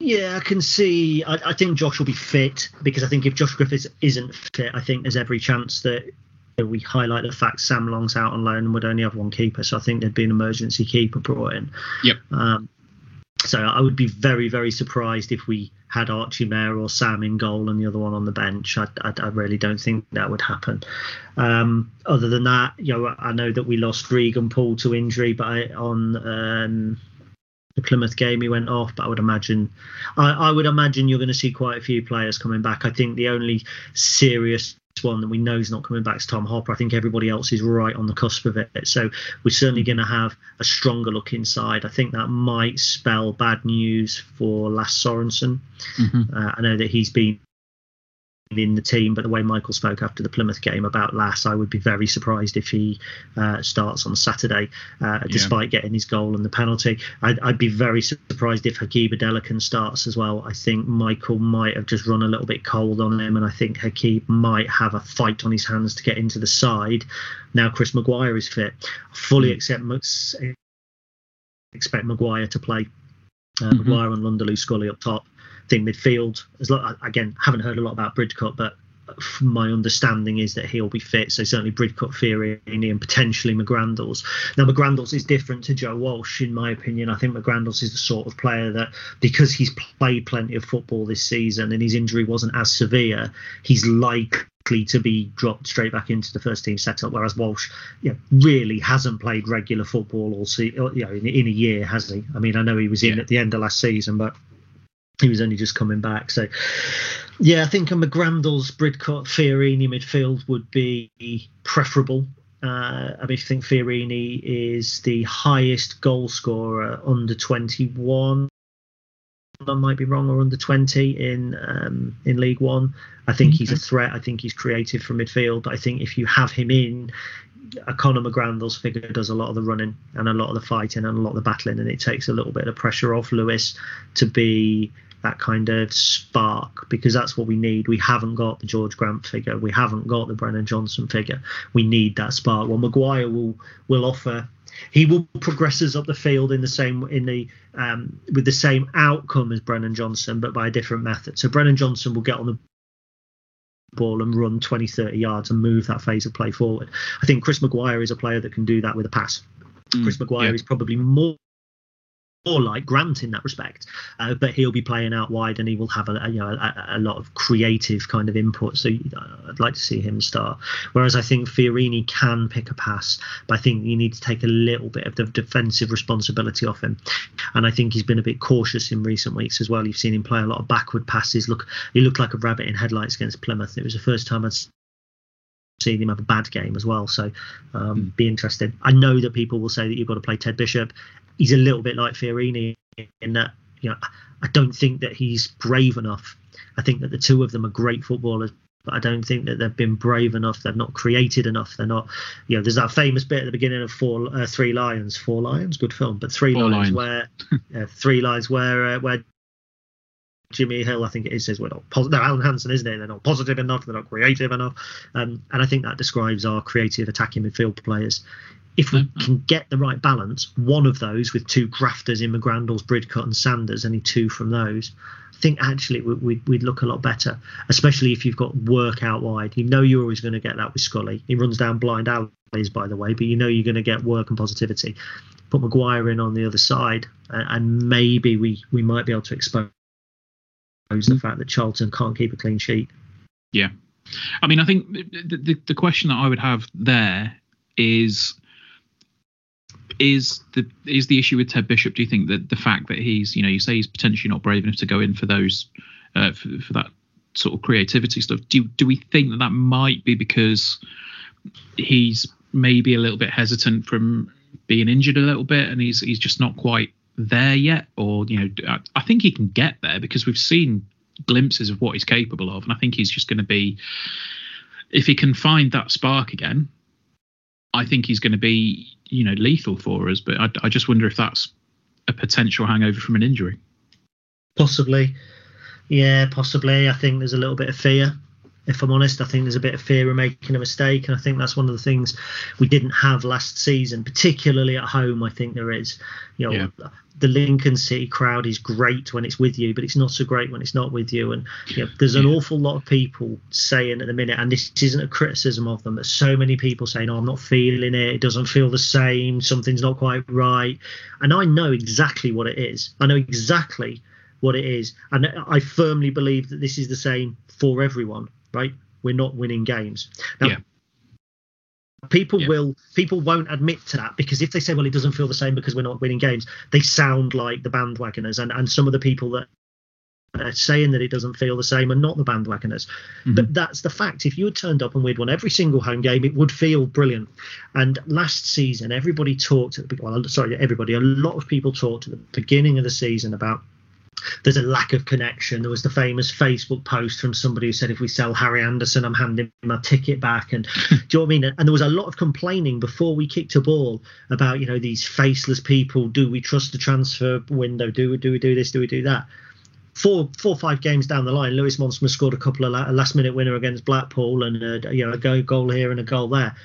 Yeah, I can see. I, I think Josh will be fit because I think if Josh Griffiths isn't fit, I think there's every chance that we highlight the fact Sam Long's out on loan and would only have one keeper. So I think there'd be an emergency keeper brought in. Yep. Um, So I would be very, very surprised if we had Archie Mayer or Sam in goal and the other one on the bench. I, I, I really don't think that would happen. Um, other than that, you know, I know that we lost Regan Paul to injury, but I, on um, the Plymouth game he went off. But I would imagine, I, I would imagine you're going to see quite a few players coming back. I think the only serious one that we know is not coming back is Tom Hopper. I think everybody else is right on the cusp of it, so we're certainly going to have a stronger look inside. I think that might spell bad news for Lasse Sorensen. Mm-hmm. uh, I know that he's been in the team, but the way Michael spoke after the Plymouth game about Lass, I would be very surprised if he uh, starts on Saturday, uh, yeah. despite getting his goal and the penalty. I'd, I'd be very surprised if Hakeem Adelican starts as well. I think Michael might have just run a little bit cold on him, and I think Hakeem might have a fight on his hands to get into the side. Now Chris Maguire is fit. I fully mm-hmm. accept, expect Maguire to play. Uh, mm-hmm. Maguire and Lunderloo Scully up top. Think midfield, as lot, again, haven't heard a lot about Bridcutt, but my understanding is that he'll be fit. So certainly Bridcutt, Fiorini, and potentially McGrandles. Now McGrandles is different to Joe Walsh, in my opinion. I think McGrandles is the sort of player that, because he's played plenty of football this season and his injury wasn't as severe, he's likely to be dropped straight back into the first team setup. Whereas Walsh, you know, really hasn't played regular football all se- you know, in, in a year, has he? I mean, I know he was in yeah. at the end of last season, but he was only just coming back. So, yeah, I think a McGrandles, Bridcutt, Fiorini midfield would be preferable. Uh, I mean, if you think Fiorini is the highest goal scorer under twenty-one, I might be wrong, or under twenty in um, in League One. I think okay. he's a threat. I think he's creative from midfield. But I think if you have him in, a Conor McGrandles figure does a lot of the running and a lot of the fighting and a lot of the battling, and it takes a little bit of pressure off Lewis to be that kind of spark, because that's what we need. We haven't got the George Grant figure, we haven't got the Brennan Johnson figure. We need that spark. Well, Maguire will will offer. He will progress us up the field in the same in the um, with the same outcome as Brennan Johnson, but by a different method. So Brennan Johnson will get on the ball and run twenty, thirty yards and move that phase of play forward. I think Chris Maguire is a player that can do that with a pass. Mm, Chris Maguire yeah. is probably more more like Grant in that respect, uh, but he'll be playing out wide and he will have a, a you know a, a lot of creative kind of input. So I'd like to see him start. Whereas I think Fiorini can pick a pass, but I think you need to take a little bit of the defensive responsibility off him. And I think he's been a bit cautious in recent weeks as well. You've seen him play a lot of backward passes. Look, he looked like a rabbit in headlights against Plymouth. It was the first time I'd seen him have a bad game as well. So um, mm. be interested. I know that people will say that you've got to play Ted Bishop. He's a little bit like Fiorini in that, you know, I don't think that he's brave enough. I think that the two of them are great footballers, but I don't think that they've been brave enough. They've not created enough. They're not, you know, there's that famous bit at the beginning of four, uh, Three Lions, Four Lions, good film, but Three Lions, Lions where, uh, Three Lions where, uh, where Jimmy Hill, I think it is, says we're not positive. No, Alan Hansen, isn't it? They're not positive enough. They're not creative enough. Um, and I think that describes our creative attacking midfield players. If we can get the right balance, one of those with two grafters in McGrandles, Bridcutt and Sanders, only two from those, I think actually we'd, we'd look a lot better, especially if you've got work out wide. You know you're always going to get that with Scully. He runs down blind alleys, by the way, but you know you're going to get work and positivity. Put Maguire in on the other side, and maybe we, we might be able to expose the fact that Charlton can't keep a clean sheet. Yeah. I mean, I think the, the, the question that I would have there is... Is the is the issue with Ted Bishop? Do you think that the fact that he's, you know, you say he's potentially not brave enough to go in for those, uh, for, for that sort of creativity stuff? Do do we think that that might be because he's maybe a little bit hesitant from being injured a little bit, and he's he's just not quite there yet? Or, you know, I, I think he can get there because we've seen glimpses of what he's capable of, and I think he's just going to be, if he can find that spark again, I think he's going to be, you know, lethal for us. But I, I just wonder if that's a potential hangover from an injury. Possibly. Yeah, possibly. I think there's a little bit of fear. If I'm honest, I think there's a bit of fear of making a mistake. And I think that's one of the things we didn't have last season, particularly at home. I think there is, you know, yeah. The Lincoln City crowd is great when it's with you, but it's not so great when it's not with you. And you know, there's an yeah. awful lot of people saying at the minute, and this isn't a criticism of them, but so many people saying, oh, I'm not feeling it. It doesn't feel the same. Something's not quite right. And I know exactly what it is. I know exactly what it is. And I firmly believe that this is the same for everyone. Right, we're not winning games now. Yeah. People yeah. will, people won't admit to that, because if they say, "Well, it doesn't feel the same because we're not winning games," they sound like the bandwagoners. And and some of the people that are saying that it doesn't feel the same are not the bandwagoners. Mm-hmm. But that's the fact. If you had turned up and we'd won every single home game, it would feel brilliant. And last season, everybody talked. At the, well, sorry, everybody. A lot of people talked at the beginning of the season about, there's a lack of connection. There was the famous Facebook post from somebody who said, if we sell Harry Anderson, I'm handing my ticket back. And do you know what I mean? And there was a lot of complaining before we kicked a ball about, you know, these faceless people. Do we trust the transfer window? Do we do we do this? Do we do that? Four, four or five games down the line, Lewis Monsma scored a couple of la- a last-minute winner against Blackpool, and a, you know, a go goal here and a goal there.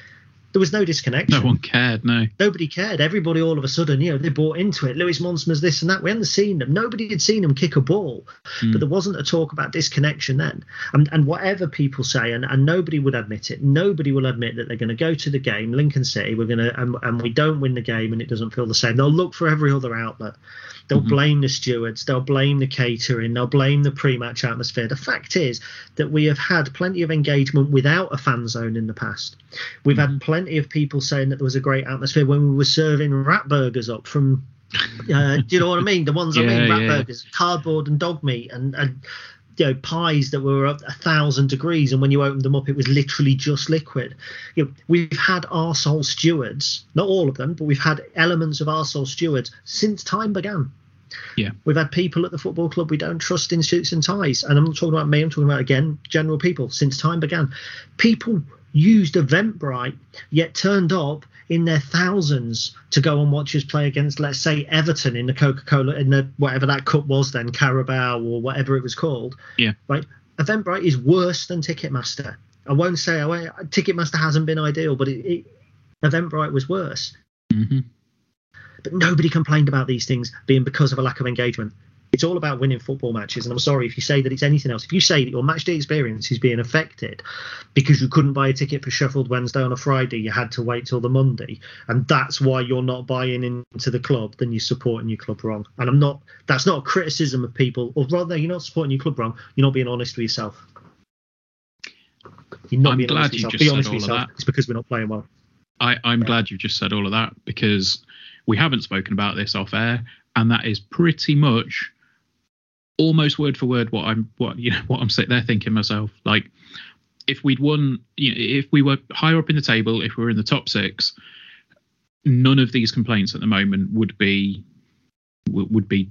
There was no disconnection. No one cared, no. Nobody cared. Everybody, all of a sudden, you know, they bought into it. Lewis Monsma's this and that. We hadn't seen them. Nobody had seen them kick a ball. Mm. But there wasn't a talk about disconnection then. And, and whatever people say, and, and nobody would admit it, nobody will admit that they're going to go to the game, Lincoln City, we're going to, and, and we don't win the game and it doesn't feel the same. They'll look for every other outlet. They'll mm-hmm. blame the stewards. They'll blame the catering. They'll blame the pre-match atmosphere. The fact is that we have had plenty of engagement without a fan zone in the past. We've mm-hmm. had plenty of people saying that there was a great atmosphere when we were serving rat burgers up from uh, do you know what I mean, the ones yeah, I mean rat yeah. burgers, cardboard and dog meat, and, and you know, pies that were up a thousand degrees, and when you opened them up it was literally just liquid. You know, we've had arsehole stewards, not all of them, but we've had elements of arsehole stewards since time began. Yeah, we've had people at the football club we don't trust in suits and ties, and I'm not talking about me, I'm talking about again general people. Since time began, people used Eventbrite, yet turned up in their thousands to go and watch us play against, let's say, Everton in the Coca-Cola, in the whatever that cup was then, Carabao or whatever it was called. Yeah. Right. Eventbrite is worse than Ticketmaster. I won't say oh, Ticketmaster hasn't been ideal, but it, it, Eventbrite was worse. Mm-hmm. But nobody complained about these things being because of a lack of engagement. It's all about winning football matches. And I'm sorry if you say that it's anything else. If you say that your match day experience is being affected because you couldn't buy a ticket for Sheffield Wednesday on a Friday, you had to wait till the Monday, and that's why you're not buying into the club, then you're supporting your club wrong. And I'm not, that's not a criticism of people, or rather, you're not supporting your club wrong. You're not being honest with yourself. You're not I'm being glad honest you with yourself. Just Be honest said with all yourself. Of that. It's because we're not playing well. I, I'm yeah. glad you just said all of that, because we haven't spoken about this off air, and that is pretty much almost word for word what I'm what you know what I'm sitting there thinking myself. Like, if we'd won, you know, if we were higher up in the table, if we were in the top six, none of these complaints at the moment would be would be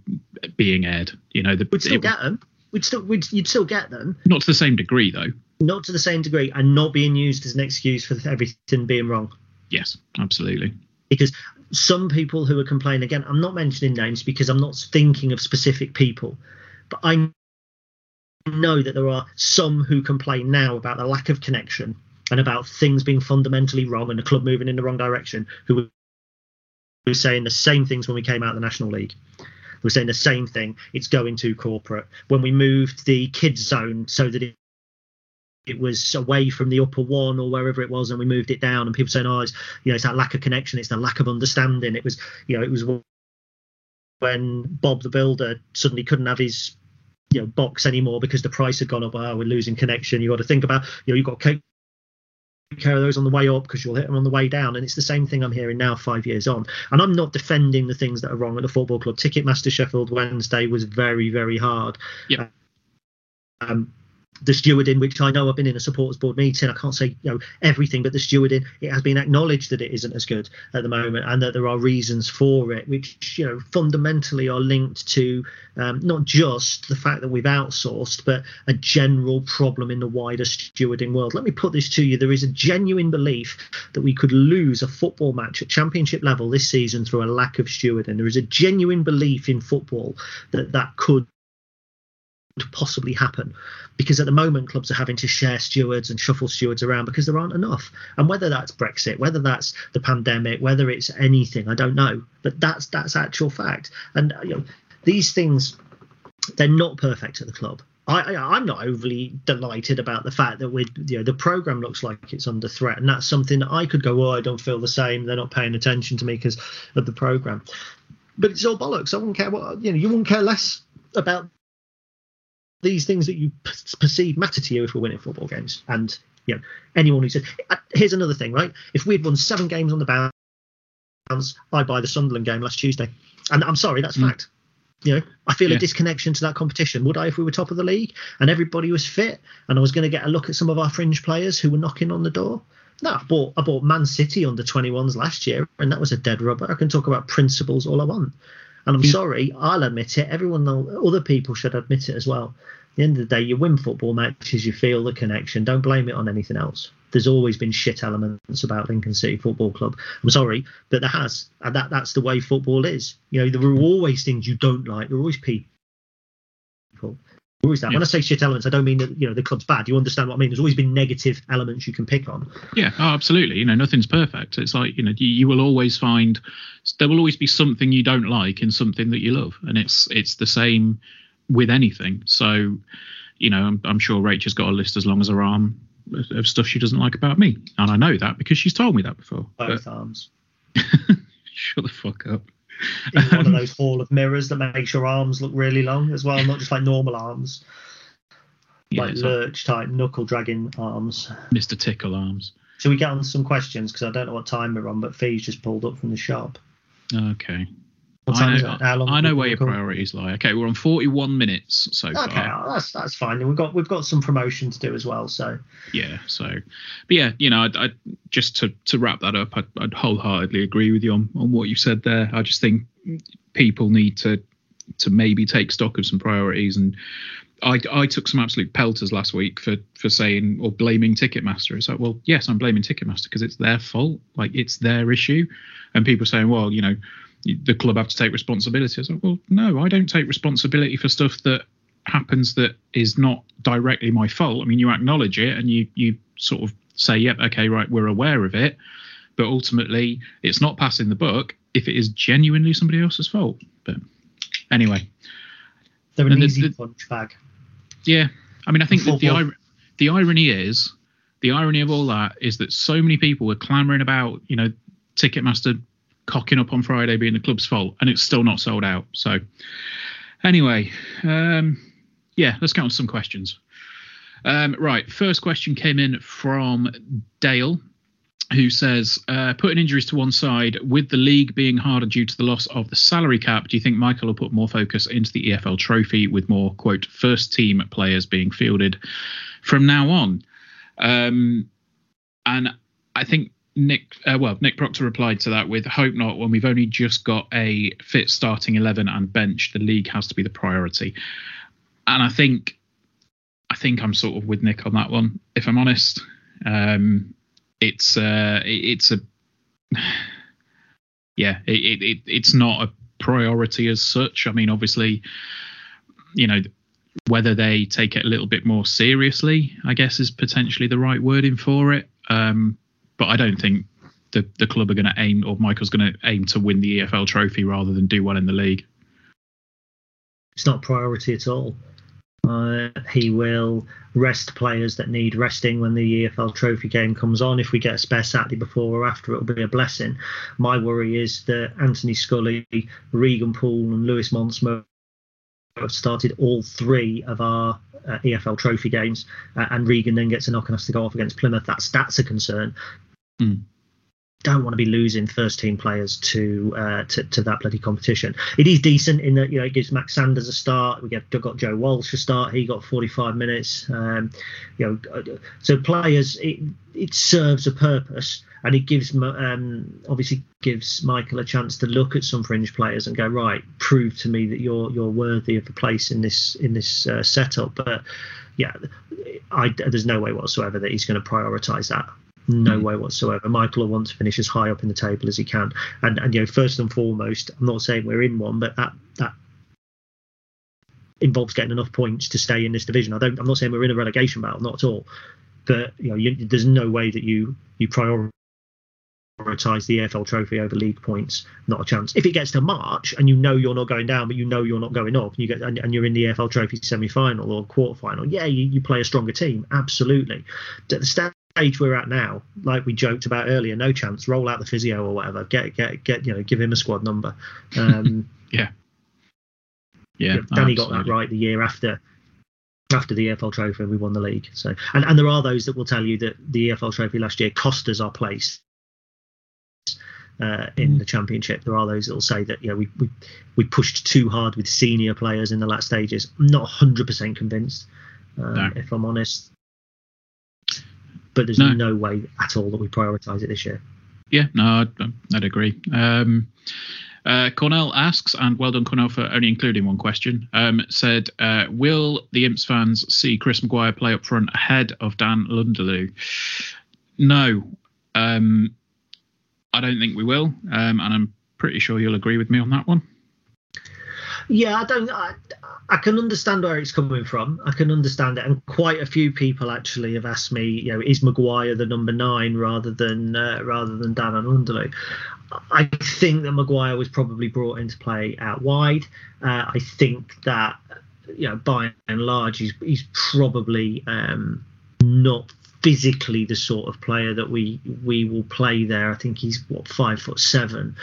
being aired. You know, the, we'd still it, get them. We'd still we'd you'd still get them. Not to the same degree though. Not to the same degree, and not being used as an excuse for everything being wrong. Yes, absolutely. Because some people who are complaining, again, I'm not mentioning names because I'm not thinking of specific people, but I know that there are some who complain now about the lack of connection and about things being fundamentally wrong and the club moving in the wrong direction, who were saying the same things when we came out of the National League. They were saying the same thing. It's going too corporate. When we moved the kids zone so that it It was away from the upper one or wherever it was, and we moved it down, and people saying, "Oh, it's, you know, it's that lack of connection, it's the lack of understanding." It was, you know, it was when Bob the Builder suddenly couldn't have his, you know, box anymore because the price had gone up. Oh, we're losing connection. You got to think about, you know, you've got to take care of those on the way up because you'll hit them on the way down. And it's the same thing I'm hearing now, five years on. And I'm not defending the things that are wrong at the football club. Ticketmaster Sheffield Wednesday was very, very hard. Yeah. Um, The stewarding, which I know I've been in a supporters board meeting, I can't say, you know, everything, but the stewarding, it has been acknowledged that it isn't as good at the moment, and that there are reasons for it, which, you know, fundamentally are linked to um, not just the fact that we've outsourced, but a general problem in the wider stewarding world. Let me put this to you. There is a genuine belief that we could lose a football match at championship level this season through a lack of stewarding. There is a genuine belief in football that that could possibly happen, because at the moment clubs are having to share stewards and shuffle stewards around because there aren't enough. And whether that's Brexit, whether that's the pandemic, whether it's anything, I don't know, but that's that's actual fact. And you know, these things, they're not perfect at the club. I, I, I'm not overly delighted about the fact that we, you know, the programme looks like it's under threat, and that's something that I could go, oh, I don't feel the same, they're not paying attention to me because of the programme. But it's all bollocks. I wouldn't care what, you know, you wouldn't care less about these things that you perceive matter to you if we're winning football games. And, you know, anyone who says, here's another thing, right? If we'd won seven games on the bounce, I'd buy the Sunderland game last Tuesday. And I'm sorry, that's mm. fact. You know, I feel yeah. a disconnection to that competition. Would I if we were top of the league and everybody was fit and I was going to get a look at some of our fringe players who were knocking on the door? No, I bought, I bought Man City under twenty-ones last year, and that was a dead rubber. I can talk about principles all I want. And I'm yeah. sorry, I'll admit it. Everyone, other people should admit it as well. At the end of the day, you win football matches, you feel the connection. Don't blame it on anything else. There's always been shit elements about Lincoln City Football Club. I'm sorry, but there has. And that, that's the way football is. You know, there are always things you don't like. There are always people. Always that. Yeah. When I say shit elements, I don't mean that, you know, the club's bad. You understand what I mean? There's always been negative elements you can pick on. Yeah, oh, absolutely. You know, nothing's perfect. It's like, you know, you, you will always find, there will always be something you don't like in something that you love, and it's it's the same with anything. So, you know, I'm, I'm sure Rachel's got a list as long as her arm of stuff she doesn't like about me, and I know that because she's told me that before. Both but... arms. Shut the fuck up. In one of those hall of mirrors that makes your arms look really long as well, not just like normal arms, yeah, like lurch type knuckle dragging arms, Mister Tickle arms. Shall we get on some questions, because I don't know what time we're on, but Fee's just pulled up from the shop. Okay. What time I know, is it? How long I know where your call? Priorities lie. Okay, we're on forty-one minutes so okay, far. Okay, that's that's fine. We've got we've got some promotion to do as well. So yeah, so but yeah, you know, I, I just to, to wrap that up, I I'd wholeheartedly agree with you on, on what you said there. I just think people need to to maybe take stock of some priorities, and I I took some absolute pelters last week for for saying or blaming Ticketmaster. It's like, well, yes, I'm blaming Ticketmaster because it's their fault, like it's their issue, and people saying, well, you know, the club have to take responsibility. I was like, well, no, I don't take responsibility for stuff that happens that is not directly my fault. I mean, you acknowledge it and you you sort of say, yep, okay, right, we're aware of it, but ultimately it's not passing the buck if it is genuinely somebody else's fault. But anyway, They're an the, easy the, punch bag. Yeah. I mean, I think that the, the irony is, the irony of all that is that so many people were clamouring about, you know, Ticketmaster cocking up on Friday being the club's fault, and it's still not sold out. So anyway, um, yeah, let's get on to some questions. Um, right. First question came in from Dale, who says, uh, putting injuries to one side, with the league being harder due to the loss of the salary cap, do you think Michael will put more focus into the E F L trophy with more, quote, first team players being fielded from now on? Um, and I think Nick, uh, well, Nick Proctor replied to that with, hope not, when we've only just got a fit starting eleven and bench, the league has to be the priority. And I think, I think I'm sort of with Nick on that one, if I'm honest. Um, It's uh, it's a yeah, it, it it's not a priority as such. I mean, obviously, you know, whether they take it a little bit more seriously, I guess, is potentially the right wording for it. Um, but I don't think the the club are going to aim, or Michael's going to aim to win the E F L trophy rather than do well in the league. It's not a priority at all. Uh, he will rest players that need resting when the E F L trophy game comes on. If we get a spare Saturday before or after, it'll be a blessing. My worry is that Anthony Scully, Regan Poole and Lewis Monsmo have started all three of our uh, E F L trophy games, uh, and Regan then gets a knock and has to go off against Plymouth. That's, that's a concern. Mm. Don't want to be losing first-team players to, uh, to to that bloody competition. It is decent in that, you know, it gives Max Sanders a start. We get got Joe Walsh a start. He got forty-five minutes. Um, you know, so players, it it serves a purpose, and it gives um, obviously gives Michael a chance to look at some fringe players and go, right, prove to me that you're you're worthy of a place in this in this uh, setup. But yeah, I, there's no way whatsoever that he's going to prioritise that. No way whatsoever. Michael will want to finish as high up in the table as he can. And, and you know, first and foremost, I'm not saying we're in one, but that that involves getting enough points to stay in this division. I don't. I'm not saying we're in a relegation battle, not at all. But you know, you, there's no way that you you prioritise the E F L trophy over league points. Not a chance. If it gets to March and you know you're not going down, but you know you're not going up, and you get and, and you're in the E F L trophy semi-final or quarter-final, yeah, you, you play a stronger team, absolutely. The stat- age we're at now, like we joked about earlier, no chance. Roll out the physio or whatever. Get get get you know, give him a squad number. Um, yeah, yeah. yeah Danny absolutely. got that right the year after after the E F L trophy, we won the league. So and and there are those that will tell you that the E F L trophy last year cost us our place uh, in mm. the championship. There are those that will say that, you know, we we we pushed too hard with senior players in the last stages. I'm not one hundred percent convinced, uh, no. if I'm honest. But there's no. no way at all that we prioritise it this year. Yeah, no, I'd, I'd agree. Um, uh, Cornell asks, and well done, Cornell, for only including one question, um, said, uh, will the Imps fans see Chris Maguire play up front ahead of Dan Lunderloo? No, um, I don't think we will. Um, and I'm pretty sure you'll agree with me on that one. Yeah, I don't. I, I can understand where it's coming from. I can understand it, and quite a few people actually have asked me, you know, is Maguire the number nine rather than uh, rather than Dan Lunderloo? I think that Maguire was probably brought into play out wide. Uh, I think that, you know, by and large, he's he's probably um, not physically the sort of player that we we will play there. I think he's what five foot seven.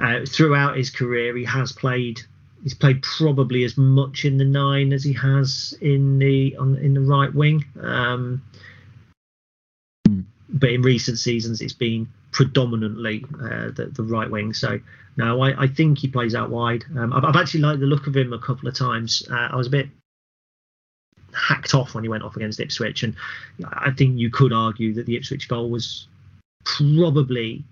Uh, throughout his career, he has played. He's played probably as much in the nine as he has in the on, in the right wing. Um, but in recent seasons, it's been predominantly uh, the, the right wing. So, no, I, I think he plays out wide. Um, I've, I've actually liked the look of him a couple of times. Uh, I was a bit hacked off when he went off against Ipswich. And I think you could argue that the Ipswich goal was probably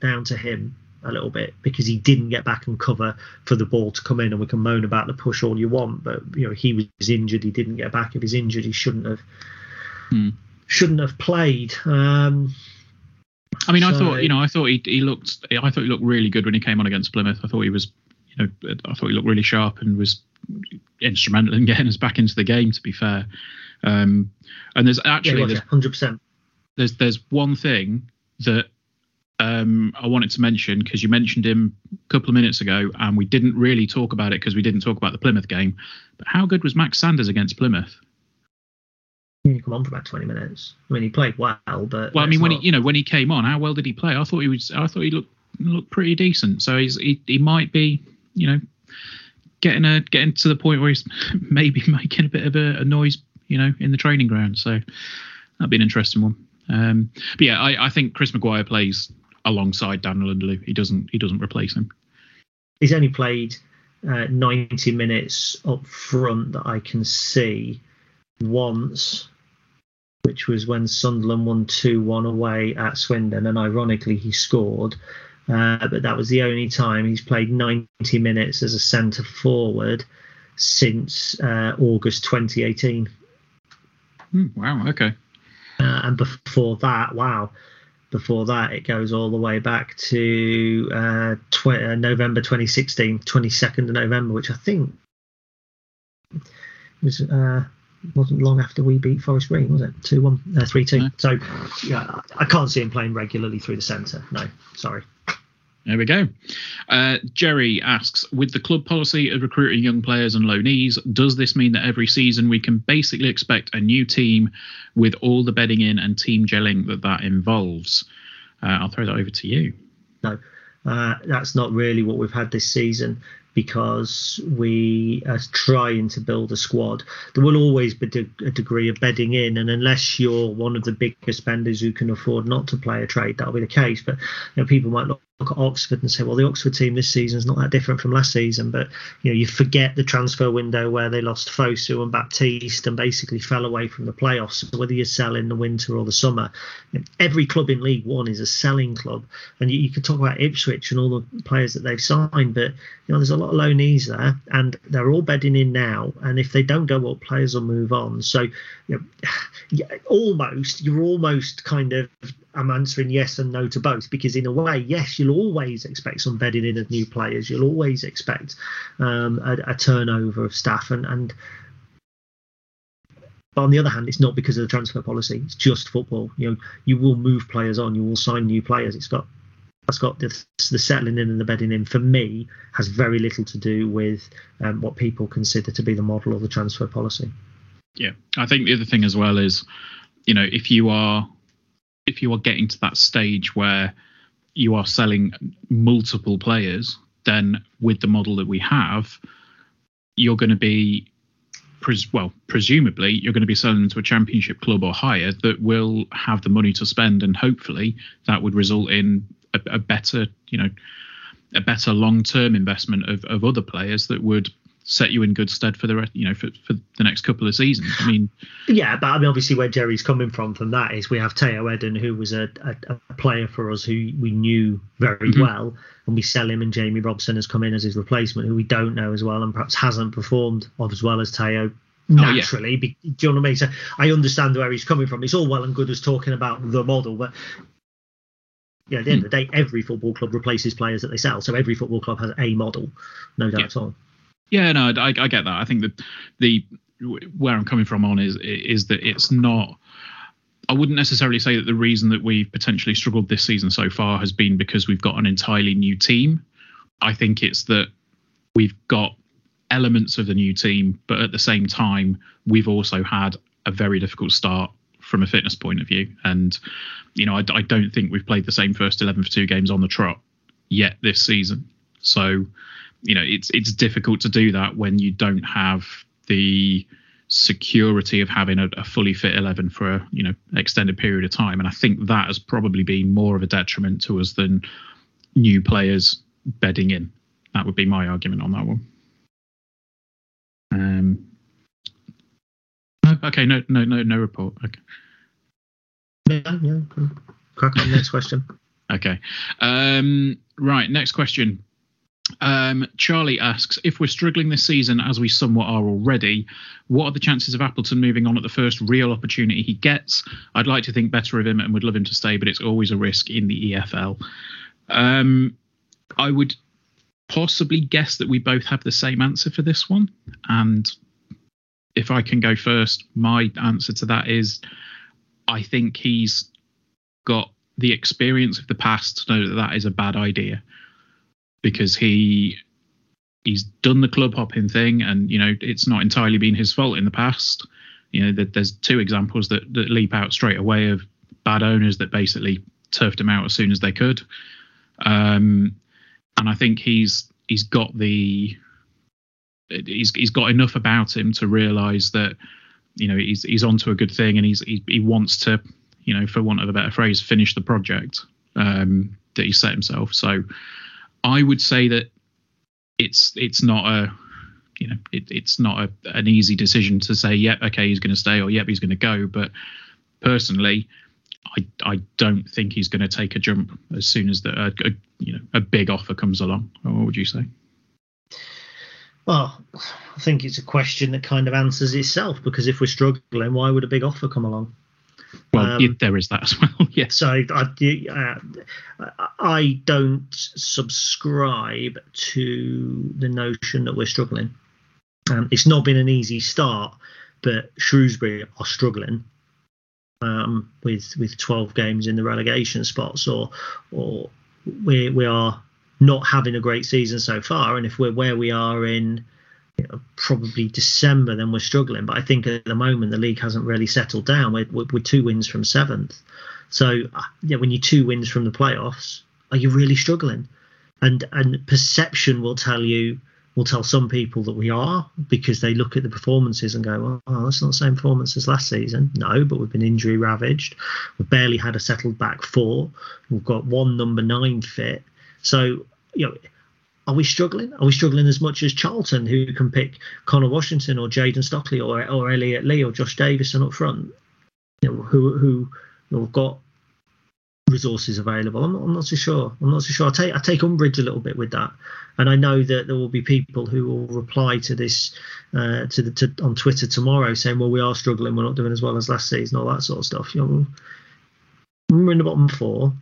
down to him a little bit, because he didn't get back and cover for the ball to come in. And we can moan about the push all you want, but you know, he was injured, he didn't get back. If he's injured, he shouldn't have mm. shouldn't have played. Um, I mean, so, I thought you know, I thought he, he looked, I thought he looked really good when he came on against Plymouth. I thought he was, you know, I thought he looked really sharp and was instrumental in getting us back into the game. To be fair, um, and there's actually yeah, there's, one hundred percent. There's there's one thing that. Um, I wanted to mention, because you mentioned him couple of minutes ago, and we didn't really talk about it because we didn't talk about the Plymouth game. But how good was Max Sanders against Plymouth? He come on for about twenty minutes. I mean, he played well, but well, I mean, when not... he, you know, when he came on, how well did he play? I thought he was. I thought he looked looked pretty decent. So he's he, he might be, you know, getting a getting to the point where he's maybe making a bit of a, a noise, you know, in the training ground. So that'd be an interesting one. Um, but yeah, I, I think Chris Maguire plays alongside Dan Lundaloo. He doesn't. He doesn't replace him. He's only played uh, ninety minutes up front that I can see once, which was when Sunderland won two one away at Swindon, and ironically he scored. Uh, but that was the only time he's played ninety minutes as a centre forward since uh, August twenty eighteen. Mm, wow. Okay. Uh, and before that, wow, before that it goes all the way back to uh, tw- uh, November twenty sixteen, twenty-second of November, which I think was. Uh, wasn't long after we beat Forest Green, was it? two one, uh, three two. No. So yeah, I can't see him playing regularly through the centre. No, sorry. There we go. Uh, Jerry asks, with the club policy of recruiting young players and loanees, does this mean that every season we can basically expect a new team with all the bedding in and team gelling that that involves? Uh, I'll throw that over to you. No, uh, that's not really what we've had this season, because we are trying to build a squad. There will always be de- a degree of bedding in, and unless you're one of the bigger spenders who can afford not to play a trade, that'll be the case. But you know, people might look at Oxford and say, well, the Oxford team this season is not that different from last season. But you know, you forget the transfer window where they lost Fosu and Baptiste and basically fell away from the playoffs. So whether you sell in the winter or the summer, every club in League One is a selling club. And you, you could talk about Ipswich and all the players that they've signed, but you know, there's a lot of loanees there, and they're all bedding in now. And if they don't go up, players will move on. So you know, almost you're almost kind of. I'm answering yes and no to both, because in a way, yes, you'll always expect some bedding in of new players. You'll always expect um, a, a turnover of staff. And, and but on the other hand, it's not because of the transfer policy. It's just football. You know, you will move players on. You will sign new players. It's got that's got the, the settling in and the bedding in, for me, has very little to do with um, what people consider to be the model or the transfer policy. Yeah, I think the other thing as well is, you know, if you are if you are getting to that stage where you are selling multiple players, then with the model that we have, you're going to be, pres- well, presumably you're going to be selling to a championship club or higher that will have the money to spend. And hopefully that would result in a, a better, you know, a better long-term investment of, of other players that would set you in good stead for the rest, you know, for, for the next couple of seasons. I mean, yeah, but I mean, obviously, where Jerry's coming from from that is we have Theo Eden, who was a, a, a player for us who we knew very mm-hmm. well, and we sell him, and Jamie Robson has come in as his replacement, who we don't know as well, and perhaps hasn't performed as well as Theo. Naturally, oh, yeah. Do you know what I mean? So I understand where he's coming from. It's all well and good us talking about the model, but. Yeah, at the end mm-hmm. of the day, every football club replaces players that they sell, so every football club has a model, no doubt yeah. at all. Yeah, no, I, I get that. I think that the where I'm coming from on is is that it's not. I wouldn't necessarily say that the reason that we've potentially struggled this season so far has been because we've got an entirely new team. I think it's that we've got elements of the new team, but at the same time, we've also had a very difficult start from a fitness point of view. And, you know, I, I don't think we've played the same first eleven for two games on the trot yet this season. So. You know, it's it's difficult to do that when you don't have the security of having a, a fully fit eleven for a, you know, extended period of time. And I think that has probably been more of a detriment to us than new players bedding in. That would be my argument on that one. Um. Okay. No. No. No. No report. Okay. Yeah. Yeah. Crack on. Next question. Okay. Um. Right. Next question. Um, Charlie asks, if we're struggling this season, as we somewhat are already, what are the chances of Appleton moving on at the first real opportunity he gets? I'd like to think better of him and would love him to stay, but it's always a risk in the E F L. Um, I would possibly guess that we both have the same answer for this one. And if I can go first, my answer to that is I think he's got the experience of the past to know that that is a bad idea. because he he's done the club hopping thing, and you know it's not entirely been his fault in the past. You know, that there's two examples that, that leap out straight away of bad owners that basically turfed him out as soon as they could. Um, and I think he's he's got the he's he's got enough about him to realise that you know he's he's onto a good thing, and he's he, he wants to, you know, for want of a better phrase, finish the project um, that he set himself. So I would say that it's it's not a you know it, it's not a, an easy decision to say yep okay he's going to stay or yep he's going to go. But personally, I I don't think he's going to take a jump as soon as the uh, a, you know a big offer comes along. Or what would you say? Well, I think it's a question that kind of answers itself, because if we're struggling, why would a big offer come along? Well, um, there is that as well. Yeah. So I, uh, I don't subscribe to the notion that we're struggling. Um, it's not been an easy start, but Shrewsbury are struggling um, with with twelve games in the relegation spots, or or we we are not having a great season so far. And if we're where we are in you know, probably December, then we're struggling. But I think at the moment the league hasn't really settled down. We're, we're two wins from seventh. So yeah, when you're two wins from the playoffs, are you really struggling? And and perception will tell you, will tell some people that we are, because they look at the performances and go, well, oh, that's not the same performance as last season. No, but we've been injury ravaged. We've barely had a settled back four. We've got one number nine fit. So, you know, are we struggling? Are we struggling as much as Charlton, who can pick Connor Washington or Jayden Stockley or or Elliot Lee or Josh Davison up front, you know, who who you know, have got resources available? I'm not, I'm not so sure. I'm not so sure. I take I take umbrage a little bit with that, and I know that there will be people who will reply to this uh, to the to, on Twitter tomorrow saying, "Well, we are struggling. We're not doing as well as last season," all that sort of stuff. You know, we're in the bottom four,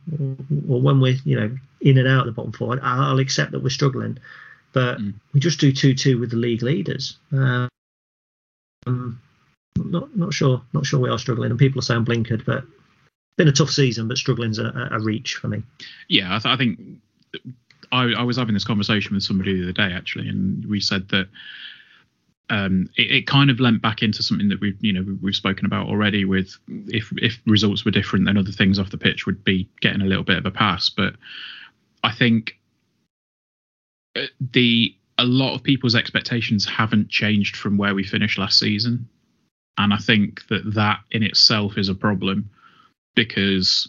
or when we're you know in and out of the bottom four, I'll accept that we're struggling, but mm. we just do two two with the league leaders. Um, not not sure, not sure we are struggling, and people are saying blinkered, but been a tough season, but struggling's a, a reach for me. Yeah, I, th- I think I, I was having this conversation with somebody the other day actually, and we said that Um, it, it kind of lent back into something that we've, you know, we've spoken about already. With if if results were different, then other things off the pitch would be getting a little bit of a pass. But I think the a lot of people's expectations haven't changed from where we finished last season, and I think that that in itself is a problem, because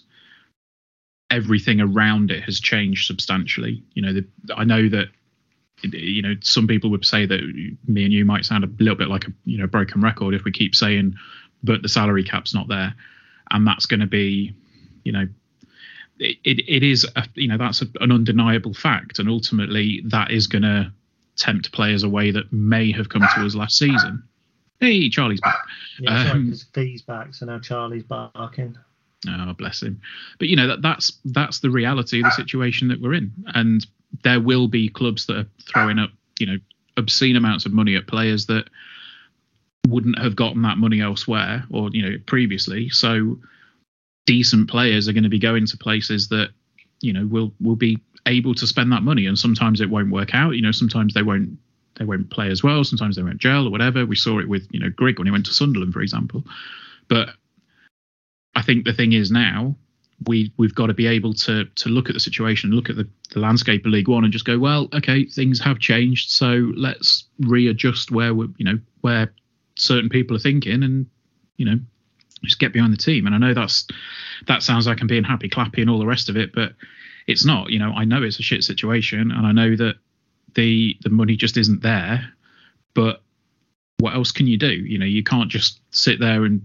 everything around it has changed substantially. You know, the, I know that. You know, some people would say that me and you might sound a little bit like a you know broken record if we keep saying, but the salary cap's not there, and that's going to be, you know, it it, it is a, you know that's a, an undeniable fact, and ultimately that is going to tempt players away that may have come to us last season. Hey, Charlie's back. Yeah, sorry, um, Fee's back, so now Charlie's barking. Oh, bless him. But you know that that's that's the reality of the situation that we're in, and there will be clubs that are throwing up, you know, obscene amounts of money at players that wouldn't have gotten that money elsewhere or, you know, previously. So decent players are going to be going to places that, you know, will will be able to spend that money. And sometimes it won't work out. You know, sometimes they won't they won't play as well. Sometimes they won't gel or whatever. We saw it with, you know, Grigg when he went to Sunderland, for example. But I think the thing is now, We, we've got to be able to to look at the situation, look at the, the landscape of League One, and just go, well, okay, things have changed, so let's readjust where we, you know, where certain people are thinking, and you know, just get behind the team. And I know that's that sounds like I'm being happy clappy and all the rest of it, but it's not. You know, I know it's a shit situation, and I know that the the money just isn't there. But what else can you do? You know, you can't just sit there and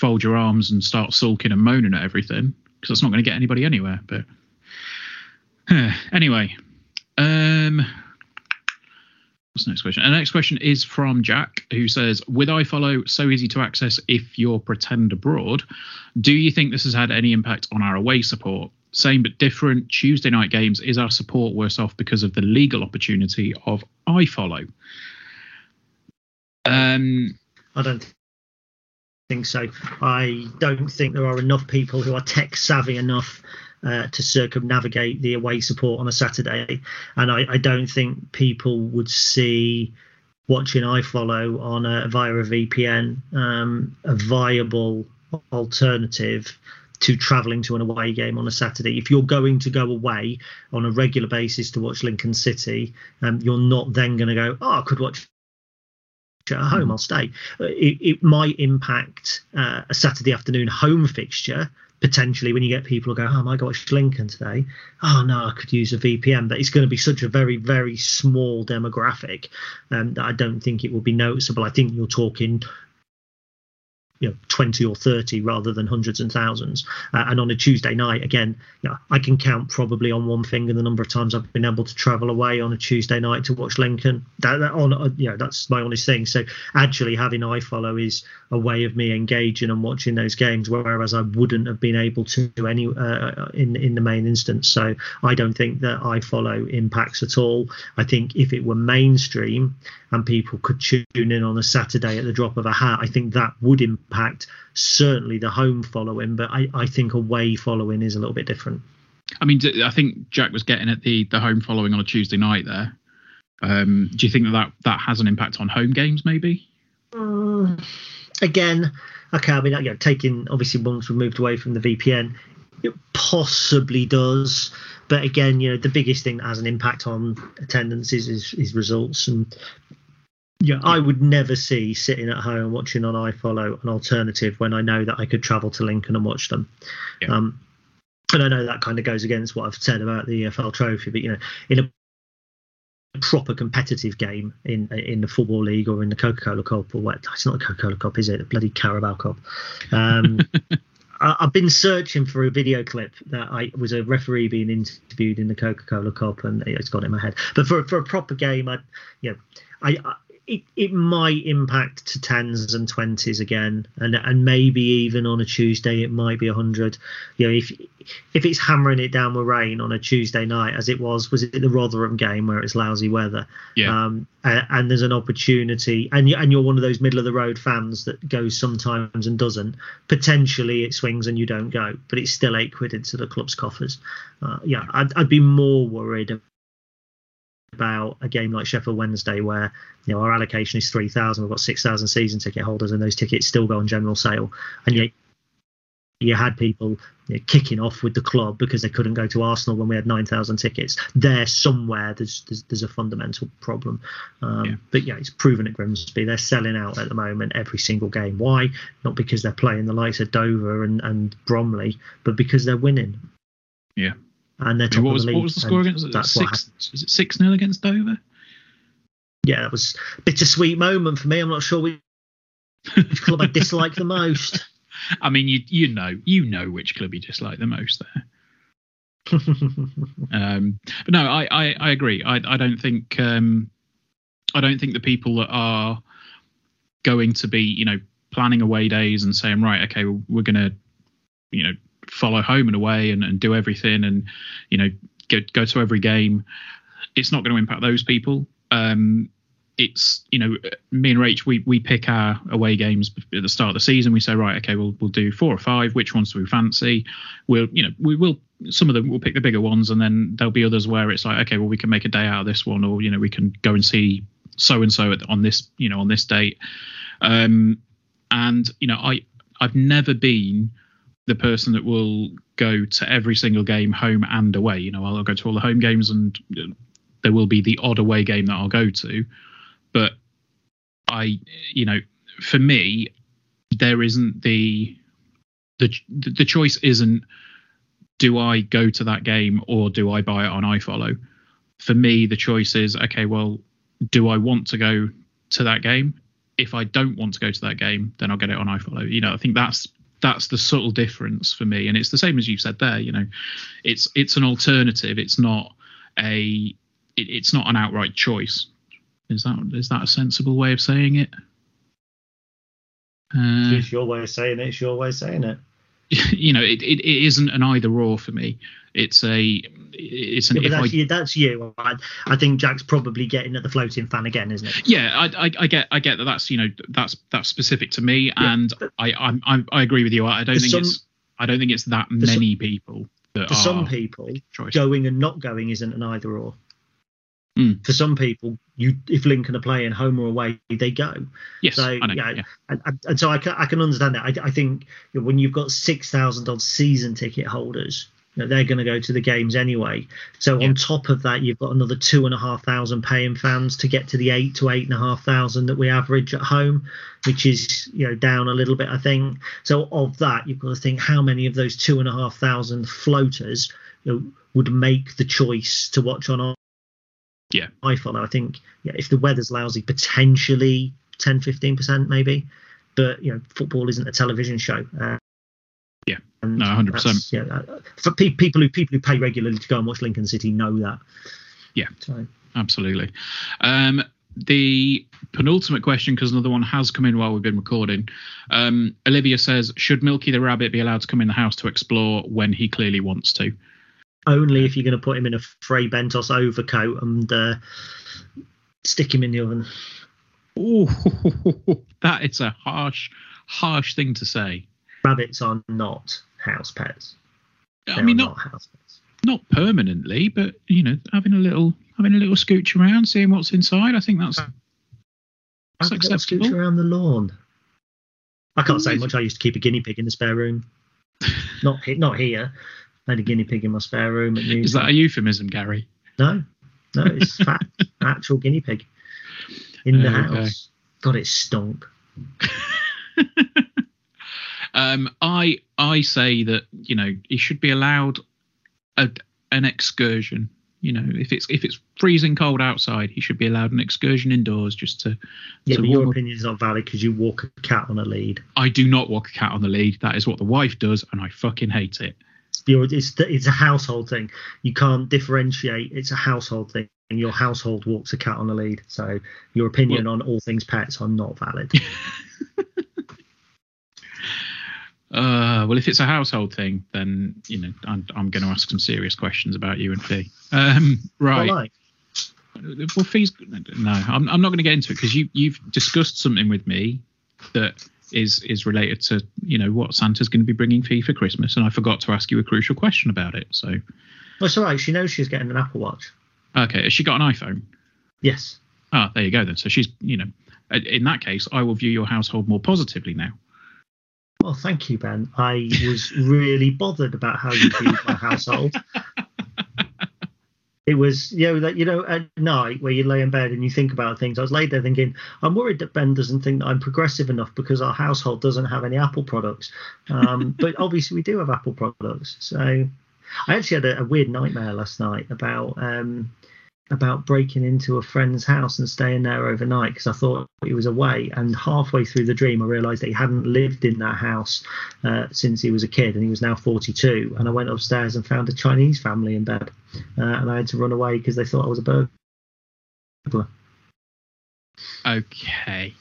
fold your arms and start sulking and moaning at everything. So it's not going to get anybody anywhere. But huh. anyway, um, what's the next question? Our next question is from Jack, who says, with iFollow so easy to access if you're pretend abroad, do you think this has had any impact on our away support? Same but different. Tuesday night games, is our support worse off because of the legal opportunity of iFollow? Um, I don't think. think so. I don't think there are enough people who are tech savvy enough uh, to circumnavigate the away support on a Saturday. And I, I don't think people would see watching I follow on a, via a V P N um, a viable alternative to travelling to an away game on a Saturday. If you're going to go away on a regular basis to watch Lincoln City, um, you're not then going to go, oh, I could watch at home, I'll stay. It, it might impact uh, a Saturday afternoon home fixture, potentially, when you get people who go, oh, I might go watch Lincoln today. Oh, no, I could use a V P N. But it's going to be such a very, very small demographic um, that I don't think it will be noticeable. I think you're talking, you know, twenty or thirty rather than hundreds and thousands. Uh, and on a Tuesday night, again, you know, I can count probably on one finger the number of times I've been able to travel away on a Tuesday night to watch Lincoln. That, that on, uh, you know, that's my honest thing. So actually having iFollow is a way of me engaging and watching those games, whereas I wouldn't have been able to do any uh, in in the main instance. So I don't think that iFollow impacts at all. I think if it were mainstream and people could tune in on a Saturday at the drop of a hat, I think that would impact. Impact certainly the home following, but I, I think away following is a little bit different. I mean, I think Jack was getting at the the home following on a Tuesday night there. Um, do you think that, that that has an impact on home games, maybe? Um, again, okay. I mean, you know, taking obviously once we moved away from the V P N, it possibly does. But again, you know, the biggest thing that has an impact on attendance is is, is results and. Yeah, I would never see sitting at home watching on iFollow an alternative when I know that I could travel to Lincoln and watch them. Yeah. Um, and I know that kind of goes against what I've said about the E F L Trophy, but you know, in a proper competitive game in in the Football League or in the Coca-Cola Cup or what? It's not the Coca-Cola Cup, is it? The bloody Carabao Cup. Um, I've been searching for a video clip that I was a referee being interviewed in the Coca-Cola Cup, and it's got it in my head. But for for a proper game, I you know, I. I It, it might impact to tens and twenties again, and and maybe even on a Tuesday it might be a hundred. You know, if if it's hammering it down with rain on a Tuesday night, as it was, was it the Rotherham game where it's lousy weather? Yeah. Um, and, and there's an opportunity, and you, and you're one of those middle of the road fans that goes sometimes and doesn't. Potentially it swings and you don't go, but it's still eight quid into the club's coffers. Uh, yeah, I'd, I'd be more worried about a game like Sheffield Wednesday, where you know our allocation is three thousand, we've got six thousand season ticket holders, and those tickets still go on general sale, and yet you had people you know, kicking off with the club because they couldn't go to Arsenal when we had nine thousand tickets. There somewhere there's there's, there's a fundamental problem. Um, yeah. But yeah, it's proven at Grimsby. They're selling out at the moment every single game. Why? Not because they're playing the likes of Dover and, and Bromley, but because they're winning. Yeah. And they're top what, was, of the league, what was the score against? That's six, what is it six nil against Dover? Yeah, that was a bittersweet moment for me. I'm not sure which, which club I dislike the most. I mean, you you know you know which club you dislike the most there. um, but no, I, I, I agree. I I don't think um, I don't think the people that are going to be you know planning away days and saying right, okay, well, we're gonna you know. follow home and away and, and do everything and you know go, go to every game, it's not going to impact those people. Um it's you know me and Rach, we we pick our away games at the start of the season. We say right, okay, we'll we'll do four or five, which ones do we fancy? We'll you know we will some of them we'll pick the bigger ones, and then there'll be others where it's like okay, well we can make a day out of this one, or you know we can go and see so and so on this you know on this date. Um and you know I I've never been the person that will go to every single game, home and away. You know, I'll go to all the home games, and there will be the odd away game that I'll go to. But I, you know, for me, there isn't the the the choice isn't do I go to that game or do I buy it on iFollow? For me, the choice is okay. Well, do I want to go to that game? If I don't want to go to that game, then I'll get it on iFollow. You know, I think that's. That's the subtle difference for me, and it's the same as you've said there. You know, it's it's an alternative. It's not a it, it's not an outright choice. Is that is that a sensible way of saying it? Uh, it's your way of saying it. It's your way of saying it. You know, it, it, it isn't an either or for me. It's a it's an. Yeah, if that's, I, you, that's you. I, I think Jack's probably getting at the floating fan again, isn't it? Yeah, I, I, I get I get that. That's you know that's that's specific to me, yeah, and I I I agree with you. I don't think some, it's I don't think it's that many some, people. For some people, choices. Going and not going isn't an either or. Mm. For some people, you if Lincoln are playing home or away, they go. Yes, so, I know, yeah, yeah. And, and so I can, I can understand that. I, I think you know, when you've got six thousand odd season ticket holders, you know, they're going to go to the games anyway. So yeah. on top of that, you've got another two and a half thousand paying fans to get to the eight to eight and a half thousand that we average at home, which is you know down a little bit, I think. So of that, you've got to think how many of those two and a half thousand floaters you know, would make the choice to watch on. Yeah, I follow. I think yeah, if the weather's lousy, potentially ten, fifteen percent maybe. But, you know, football isn't a television show. Uh, yeah, no, one hundred percent. Yeah, uh, for pe- people who people who pay regularly to go and watch Lincoln City know that. Yeah, so. Absolutely. Um, the penultimate question, because another one has come in while we've been recording. Um, Olivia says, should Milky the Rabbit be allowed to come in the house to explore when he clearly wants to? Only if you're going to put him in a Frey Bentos overcoat and uh, stick him in the oven. Oh, that is a harsh, harsh thing to say. Rabbits are not house pets. They I mean, not, not house pets. Not permanently, but you know, having a little, having a little scooch around, seeing what's inside. I think that's, that's acceptable. Scooch around the lawn. I can't say much. I used to keep a guinea pig in the spare room. Not, not here. I had a guinea pig in my spare room. At Is that a euphemism, Gary? No, no, it's fat, actual guinea pig in the uh, house. Okay. God, it stunk. um, I I say that you know he should be allowed a, an excursion. You know, if it's if it's freezing cold outside, he should be allowed an excursion indoors just to. Yeah, to but your opinion's not valid because you walk a cat on a lead. I do not walk a cat on the lead. That is what the wife does, and I fucking hate it. It's, it's a household thing. You can't differentiate. It's a household thing, and your household walks a cat on a lead. So your opinion well, on all things pets are not valid. uh, well, if it's a household thing, then you know I'm, I'm going to ask some serious questions about you and Fee. Um, right. Well, like. well Fee's no. I'm, I'm not going to get into it because you you've discussed something with me that. is is related to you know what Santa's going to be bringing Fee for Christmas, and I forgot to ask you a crucial question about it. So that's all right. She knows she's getting an Apple Watch. Okay, has she got an iPhone? Yes. Ah, there you go then. So she's you know in that case, I will view your household more positively now. Well, thank you, Ben. I was really bothered about how you viewed my household. It was, you know, that, you know, at night where you lay in bed and you think about things. I was laid there thinking, I'm worried that Ben doesn't think that I'm progressive enough because our household doesn't have any Apple products. Um, but obviously we do have Apple products. So I actually had a, a weird nightmare last night about um, about breaking into a friend's house and staying there overnight because I thought he was away. And halfway through the dream, I realised that he hadn't lived in that house uh, since he was a kid, and he was now forty-two. And I went upstairs and found a Chinese family in bed. Uh, and I had to run away because they thought I was a burglar. Okay.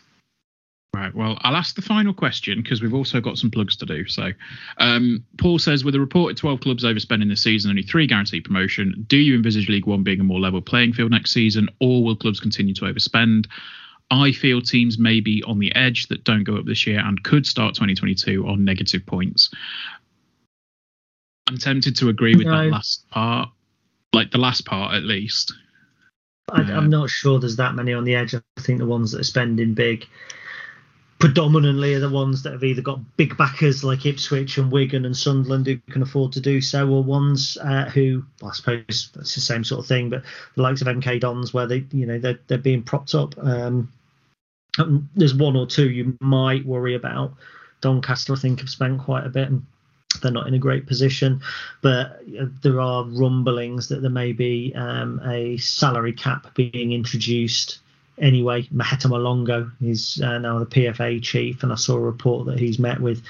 Right. Well, I'll ask the final question because we've also got some plugs to do. So um, Paul says, with a reported twelve clubs overspending this season, only three guaranteed promotion, do you envisage League One being a more level playing field next season, or will clubs continue to overspend? I feel teams may be on the edge that don't go up this year and could start twenty twenty-two on negative points. I'm tempted to agree with no. that last part. Like the last part, at least. I, uh, I'm not sure there's that many on the edge. I think the ones that are spending big predominantly are the ones that have either got big backers like Ipswich and Wigan and Sunderland who can afford to do so, or ones uh, who, well, I suppose that's the same sort of thing, but the likes of M K Dons where they, you know, they're, they're being propped up. Um, there's one or two you might worry about. Doncaster, I think, have spent quite a bit, and they're not in a great position, but there are rumblings that there may be um, a salary cap being introduced anyway. Maheta Molongo is uh, now the P F A chief, and I saw a report that he's met with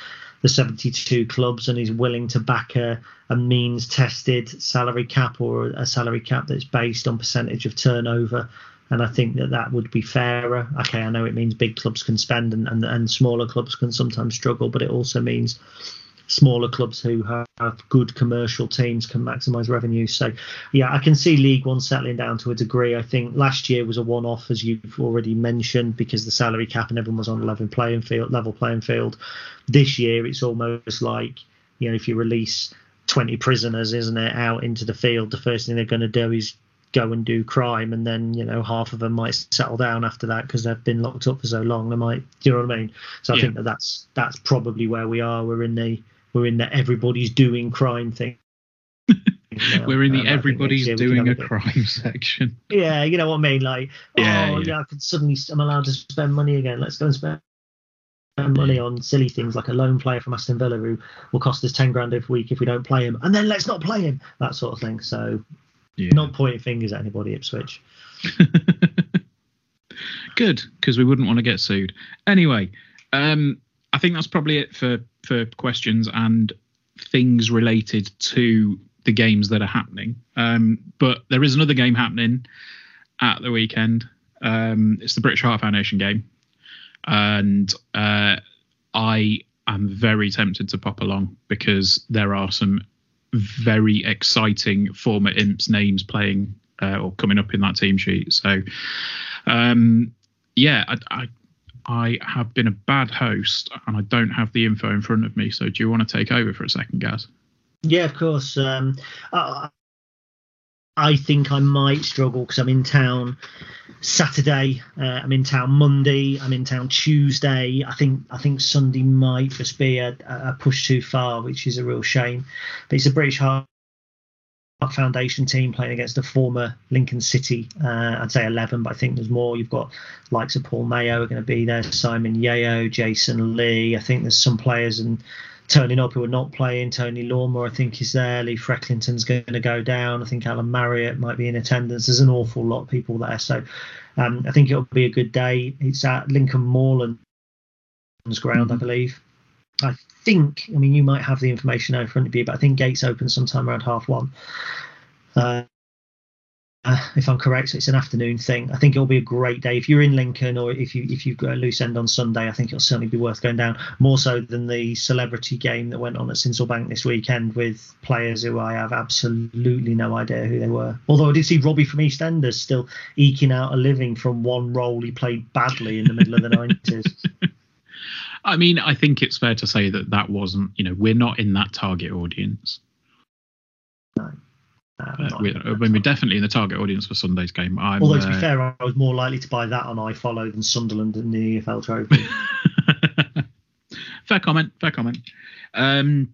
the seventy-two clubs and he's willing to back a, a means tested salary cap, or a salary cap that's based on percentage of turnover. And I think that that would be fairer. Okay, I know it means big clubs can spend and, and, and smaller clubs can sometimes struggle, but it also means smaller clubs who have good commercial teams can maximise revenue. So, yeah, I can see League One settling down to a degree. I think last year was a one-off, as you've already mentioned, because the salary cap and everyone was on level playing field. Level playing field. This year, it's almost like, you know, if you release twenty prisoners, isn't it, out into the field, the first thing they're going to do is go and do crime, and then, you know, half of them might settle down after that because they've been locked up for so long. They might, do you know what I mean? So I yeah. think that that's that's probably where we are. We're in the we're in the everybody's doing crime thing. Now, we're in the um, everybody's doing a, a crime section. Yeah, you know what I mean? Like, yeah, oh, yeah. yeah, I could suddenly, I'm allowed to spend money again. Let's go and spend money on silly things like a lone player from Aston Villa who will cost us ten grand a week if we don't play him. And then let's not play him, that sort of thing. So, yeah. Not pointing fingers at anybody, Ipswich. Good, because we wouldn't want to get sued. Anyway, um, I think that's probably it for, for questions and things related to the games that are happening, um but there is another game happening at the weekend. Um it's the British Heart Foundation game, and uh I am very tempted to pop along because there are some very exciting former Imps names playing uh, or coming up in that team sheet. So um yeah I, I I have been a bad host and I don't have the info in front of me, so do you want to take over for a second, Gaz? Yeah, of course. Um, I, I think I might struggle because I'm in town Saturday. Uh, I'm in town Monday. I'm in town Tuesday. I think I think Sunday might just be a, a push too far, which is a real shame. But it's a British Heart Foundation team playing against the former Lincoln City. Uh, I'd say eleven, but I think there's more. You've got likes of Paul Mayo are going to be there, Simon Yeo, Jason Lee. I think there's some players and turning up who are not playing. Tony Lawmore, I think, is there. Lee Frecklington's going to go down. I think Alan Marriott might be in attendance. There's an awful lot of people there. So um, I think it'll be a good day. It's at Lincoln Moorland's ground, I believe. I think, I mean, you might have the information in front of you, but I think gates open sometime around half one. Uh, uh, if I'm correct, so it's an afternoon thing. I think it'll be a great day. If you're in Lincoln or if, you, if you've got a loose end on Sunday, I think it'll certainly be worth going down, more so than the celebrity game that went on at Sinsel Bank this weekend with players who I have absolutely no idea who they were. Although I did see Robbie from EastEnders still eking out a living from one role he played badly in the middle of the nineties. I mean, I think it's fair to say that that wasn't, you know, we're not in that target audience. No. no uh, we're, I mean, we're definitely in the target audience for Sunday's game. I'm, Although, to be uh, fair, I was more likely to buy that on iFollow than Sunderland in the E F L Trophy. Fair comment, fair comment. Um,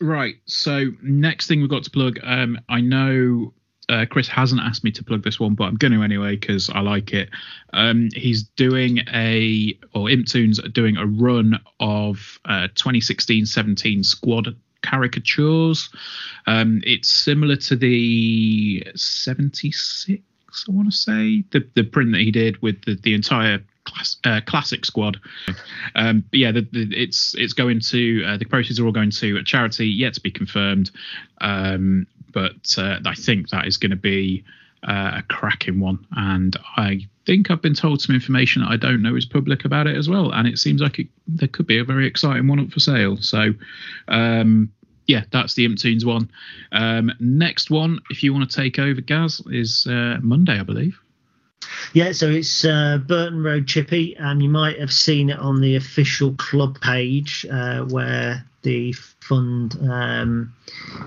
right, so next thing we've got to plug. Um, I know... Uh, Chris hasn't asked me to plug this one, but I'm going to anyway because I like it. Um, he's doing a, or Imptoons are doing a run of uh, twenty sixteen seventeen squad caricatures. Um, it's similar to the seventy-six, I want to say, the the print that he did with the, the entire class, uh, classic squad. Um, but yeah, the, the, it's it's going to uh, the proceeds are all going to a charity yet to be confirmed. Um, But uh, I think that is going to be uh, a cracking one. And I think I've been told some information that I don't know is public about it as well. And it seems like it, there could be a very exciting one up for sale. So, um, yeah, that's the Imptoons one. Um, next one, if you want to take over, Gaz, is uh, Monday, I believe. Yeah, so it's uh, Burton Road Chippy. Um, you might have seen it on the official club page uh, where the fund um,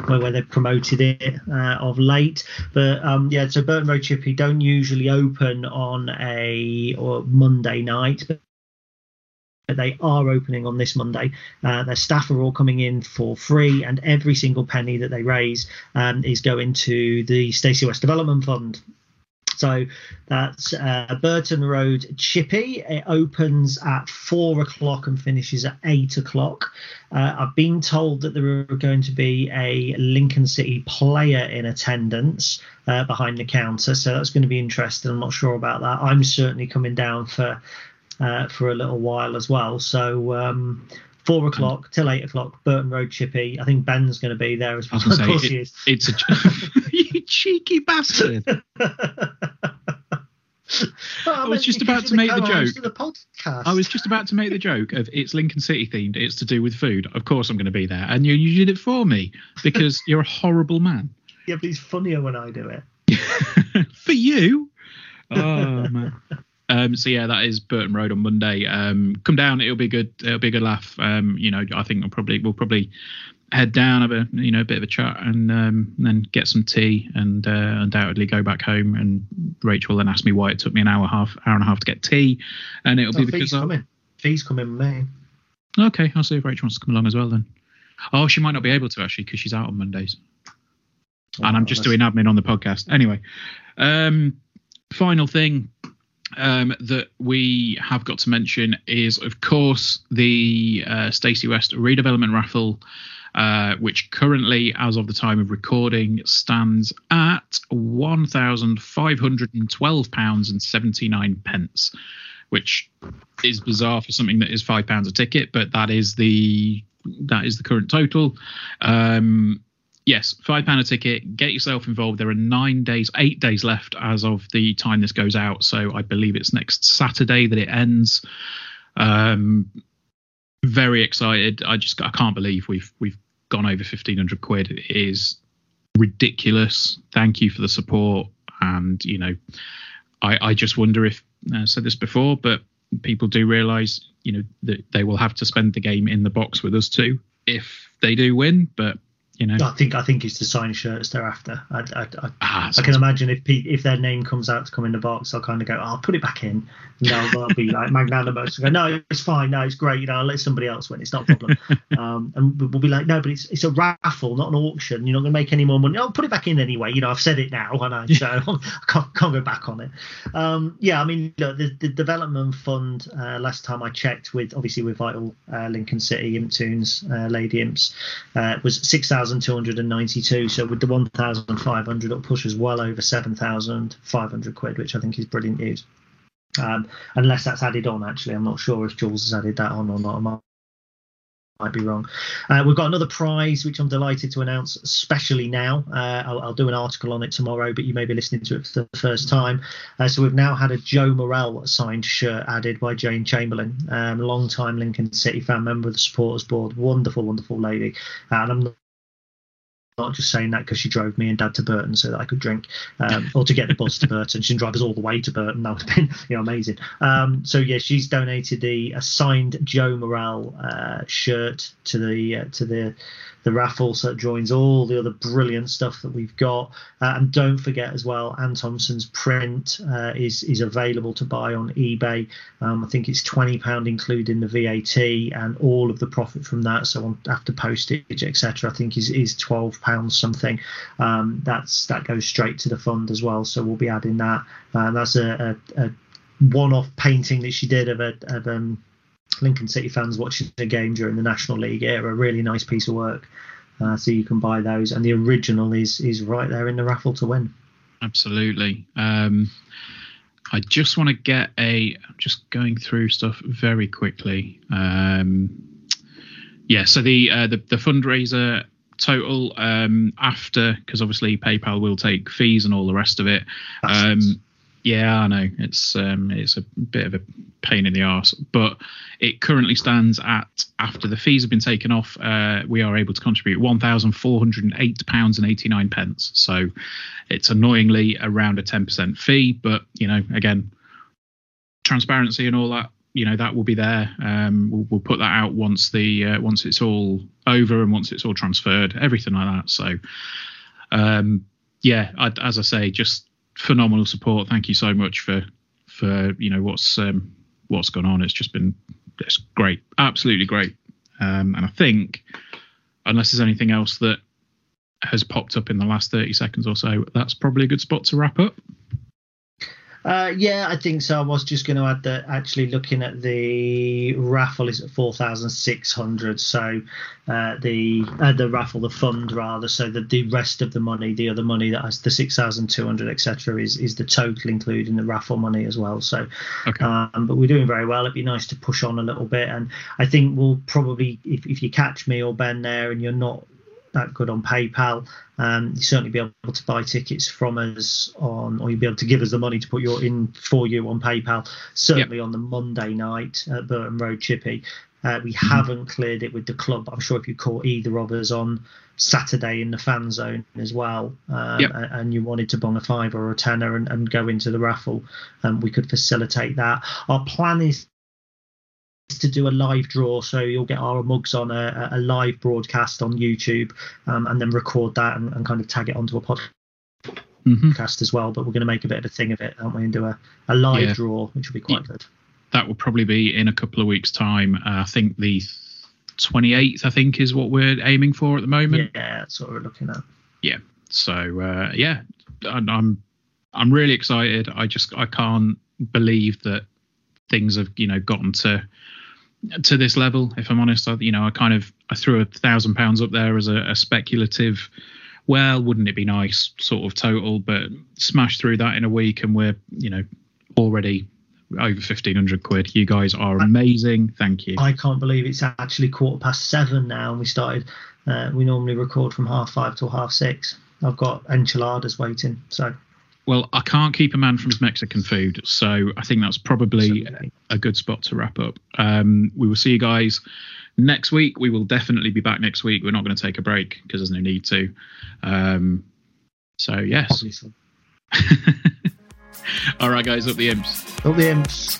where, where they promoted it uh, of late. But um, yeah, so Burton Road Chippy don't usually open on a or Monday night, but they are opening on this Monday. Uh, their staff are all coming in for free, and every single penny that they raise um, is going to the Stacey West Development Fund. So that's uh, Burton Road Chippy. It opens at four o'clock and finishes at eight o'clock. Uh, I've been told that there are going to be a Lincoln City player in attendance uh, behind the counter. So that's going to be interesting. I'm not sure about that. I'm certainly coming down for uh, for a little while as well. So um, four o'clock till eight o'clock, Burton Road Chippy. I think Ben's going to be there as well. Of course it, he is. It's a you cheeky bastard. Well, I, I was just about to make the joke. The I was just about to make the joke of it's Lincoln City themed. It's to do with food. Of course, I'm going to be there, and you you did it for me because you're a horrible man. Yeah, but it's funnier when I do it. For you. Oh man. Um, so yeah, that is Burton Road on Monday. Um, come down. It'll be good. It'll be a good laugh. Um, you know, I think I'll probably we'll probably. head down, have a you know a bit of a chat, and um, then get some tea, and uh, undoubtedly go back home. And Rachel then asked me why it took me an hour half hour and a half to get tea, and it'll oh, be because coming. Fee's coming with me. Okay, I'll see if Rachel wants to come along as well then. Oh, she might not be able to actually because she's out on Mondays, oh, and I'm just doing admin on the podcast anyway. Um, final thing. Um, that we have got to mention is, of course, the uh, Stacey West redevelopment raffle, uh, which currently, as of the time of recording, stands at one thousand five hundred twelve pounds seventy-nine, which is bizarre for something that is five pounds a ticket, but that is the that is the current total. Um, Yes, five pounds a ticket. Get yourself involved. There are nine days, eight days left as of the time this goes out. So I believe it's next Saturday that it ends. Um, very excited. I just I can't believe we've we've gone over fifteen hundred quid. It is ridiculous. Thank you for the support. And, you know, I, I just wonder if I said this before, but people do realise, you know, that they will have to spend the game in the box with us too if they do win. But you know, I think I think it's the signed shirts they're after. I, I, I, ah, I can imagine if Pete, if their name comes out to come in the box, they'll kind of go, oh, I'll put it back in. And they'll, they'll be like magnanimous. Go, no, it's fine. No, it's great. You know, I'll let somebody else win. It's not a problem. um, and we'll be like, no, but it's it's a raffle, not an auction. You're not going to make any more money. I'll put it back in anyway. You know, I've said it now, and I so I can't, can't go back on it. Um, yeah, I mean, you know, the, the development fund. Uh, last time I checked, with obviously with Vital, uh, Lincoln City, Imptoons, uh, Lady Imps, uh, was six thousand. one thousand two hundred ninety-two, so with the one thousand five hundred up pushes well over seven thousand five hundred quid, which I think is brilliant news. Um, unless that's added on, actually. I'm not sure if Jules has added that on or not. I might, might be wrong. Uh, we've got another prize, which I'm delighted to announce, especially now. Uh, I'll, I'll do an article on it tomorrow, but you may be listening to it for the first time. Uh, so we've now had a Joe Morrell signed shirt added by Jane Chamberlain, um, long-time Lincoln City fan, member of the supporters board, wonderful, wonderful lady. Uh, and I'm not Not just saying that because she drove me and Dad to Burton so that I could drink, um, or to get the bus to Burton. She didn't drive us all the way to Burton. That would have been, you know, amazing. Um, so yeah, she's donated the a signed Joe Morrell uh, shirt to the uh, to the the raffle, so it joins all the other brilliant stuff that we've got. Uh, and don't forget as well, Ann Thompson's print uh, is is available to buy on eBay. Um, I think it's twenty pounds including the V A T and all of the profit from that. So on, after postage, et cetera, I think is is twelve pounds. Pounds something. Um, that's that goes straight to the fund as well, so we'll be adding that. And uh, that's a, a, a one-off painting that she did of a of um, Lincoln City fans watching the game during the National League era. Really nice piece of work. Uh, so you can buy those, and the original is is right there in the raffle to win. Absolutely. Um, I just want to get a. I'm just going through stuff very quickly. Um, yeah. So the uh, the, the fundraiser. Total um after, because obviously PayPal will take fees and all the rest of it. That's um yeah I know it's um it's a bit of a pain in the arse, but it currently stands at, after the fees have been taken off, uh we are able to contribute one thousand four hundred eight pounds and eighty-nine pence, so it's annoyingly around a ten percent fee, but you know, again, transparency and all that, you know, that will be there. Um, we'll, we'll put that out once the uh, once it's all over and once it's all transferred, everything like that. So, um, yeah, I, as I say, just phenomenal support. Thank you so much for for you know what's um, what's gone on. It's just been it's great, absolutely great. Um, and I think, unless there's anything else that has popped up in the last thirty seconds or so, that's probably a good spot to wrap up. Uh, yeah, I think so. I was just going to add that actually looking at the raffle is at four thousand six hundred. So uh, the uh, the raffle, the fund rather. So that the rest of the money, the other money that has the six thousand two hundred, et cetera, is is the total including the raffle money as well. So, okay. um, but we're doing very well. It'd be nice to push on a little bit, and I think we'll probably, if if you catch me or Ben there, and you're not that good on PayPal, um, you certainly be able to buy tickets from us on, or you'll be able to give us the money to put your in for you on PayPal, certainly yep. On the Monday night at Burton Road Chippy. Uh, we mm-hmm. haven't cleared it with the club. I'm sure if you caught either of us on Saturday in the fan zone as well, um, yep. and you wanted to bung a five or a tenner and, and go into the raffle, um, we could facilitate that. Our plan is to do a live draw, so you'll get our mugs on a, a live broadcast on YouTube, um, and then record that and, and kind of tag it onto a podcast mm-hmm. as well. But we're going to make a bit of a thing of it, aren't we, and do a, a live yeah. draw, which will be quite yeah. good. That will probably be in a couple of weeks' time. Uh, I think the twenty-eighth, I think, is what we're aiming for at the moment. Yeah, that's what we're looking at. Yeah. So, uh, yeah, I'm I'm really excited. I just I can't believe that things have, you know, gotten to to this level. If I'm honest, I, you know, I kind of I threw a thousand pounds up there as a, a speculative, well, wouldn't it be nice sort of total, but smashed through that in a week, and we're, you know, already over fifteen hundred quid. You guys are amazing. Thank you. I can't believe it's actually quarter past seven now, and we started uh, we normally record from half five till half six. I've got enchiladas waiting, so well, I can't keep a man from his Mexican food, so I think that's probably Absolutely. a good spot to wrap up. Um, we will see you guys next week. We will definitely be back next week. We're not going to take a break because there's no need to. Um, so, yes. Obviously. All right, guys, up the imps. Up the imps.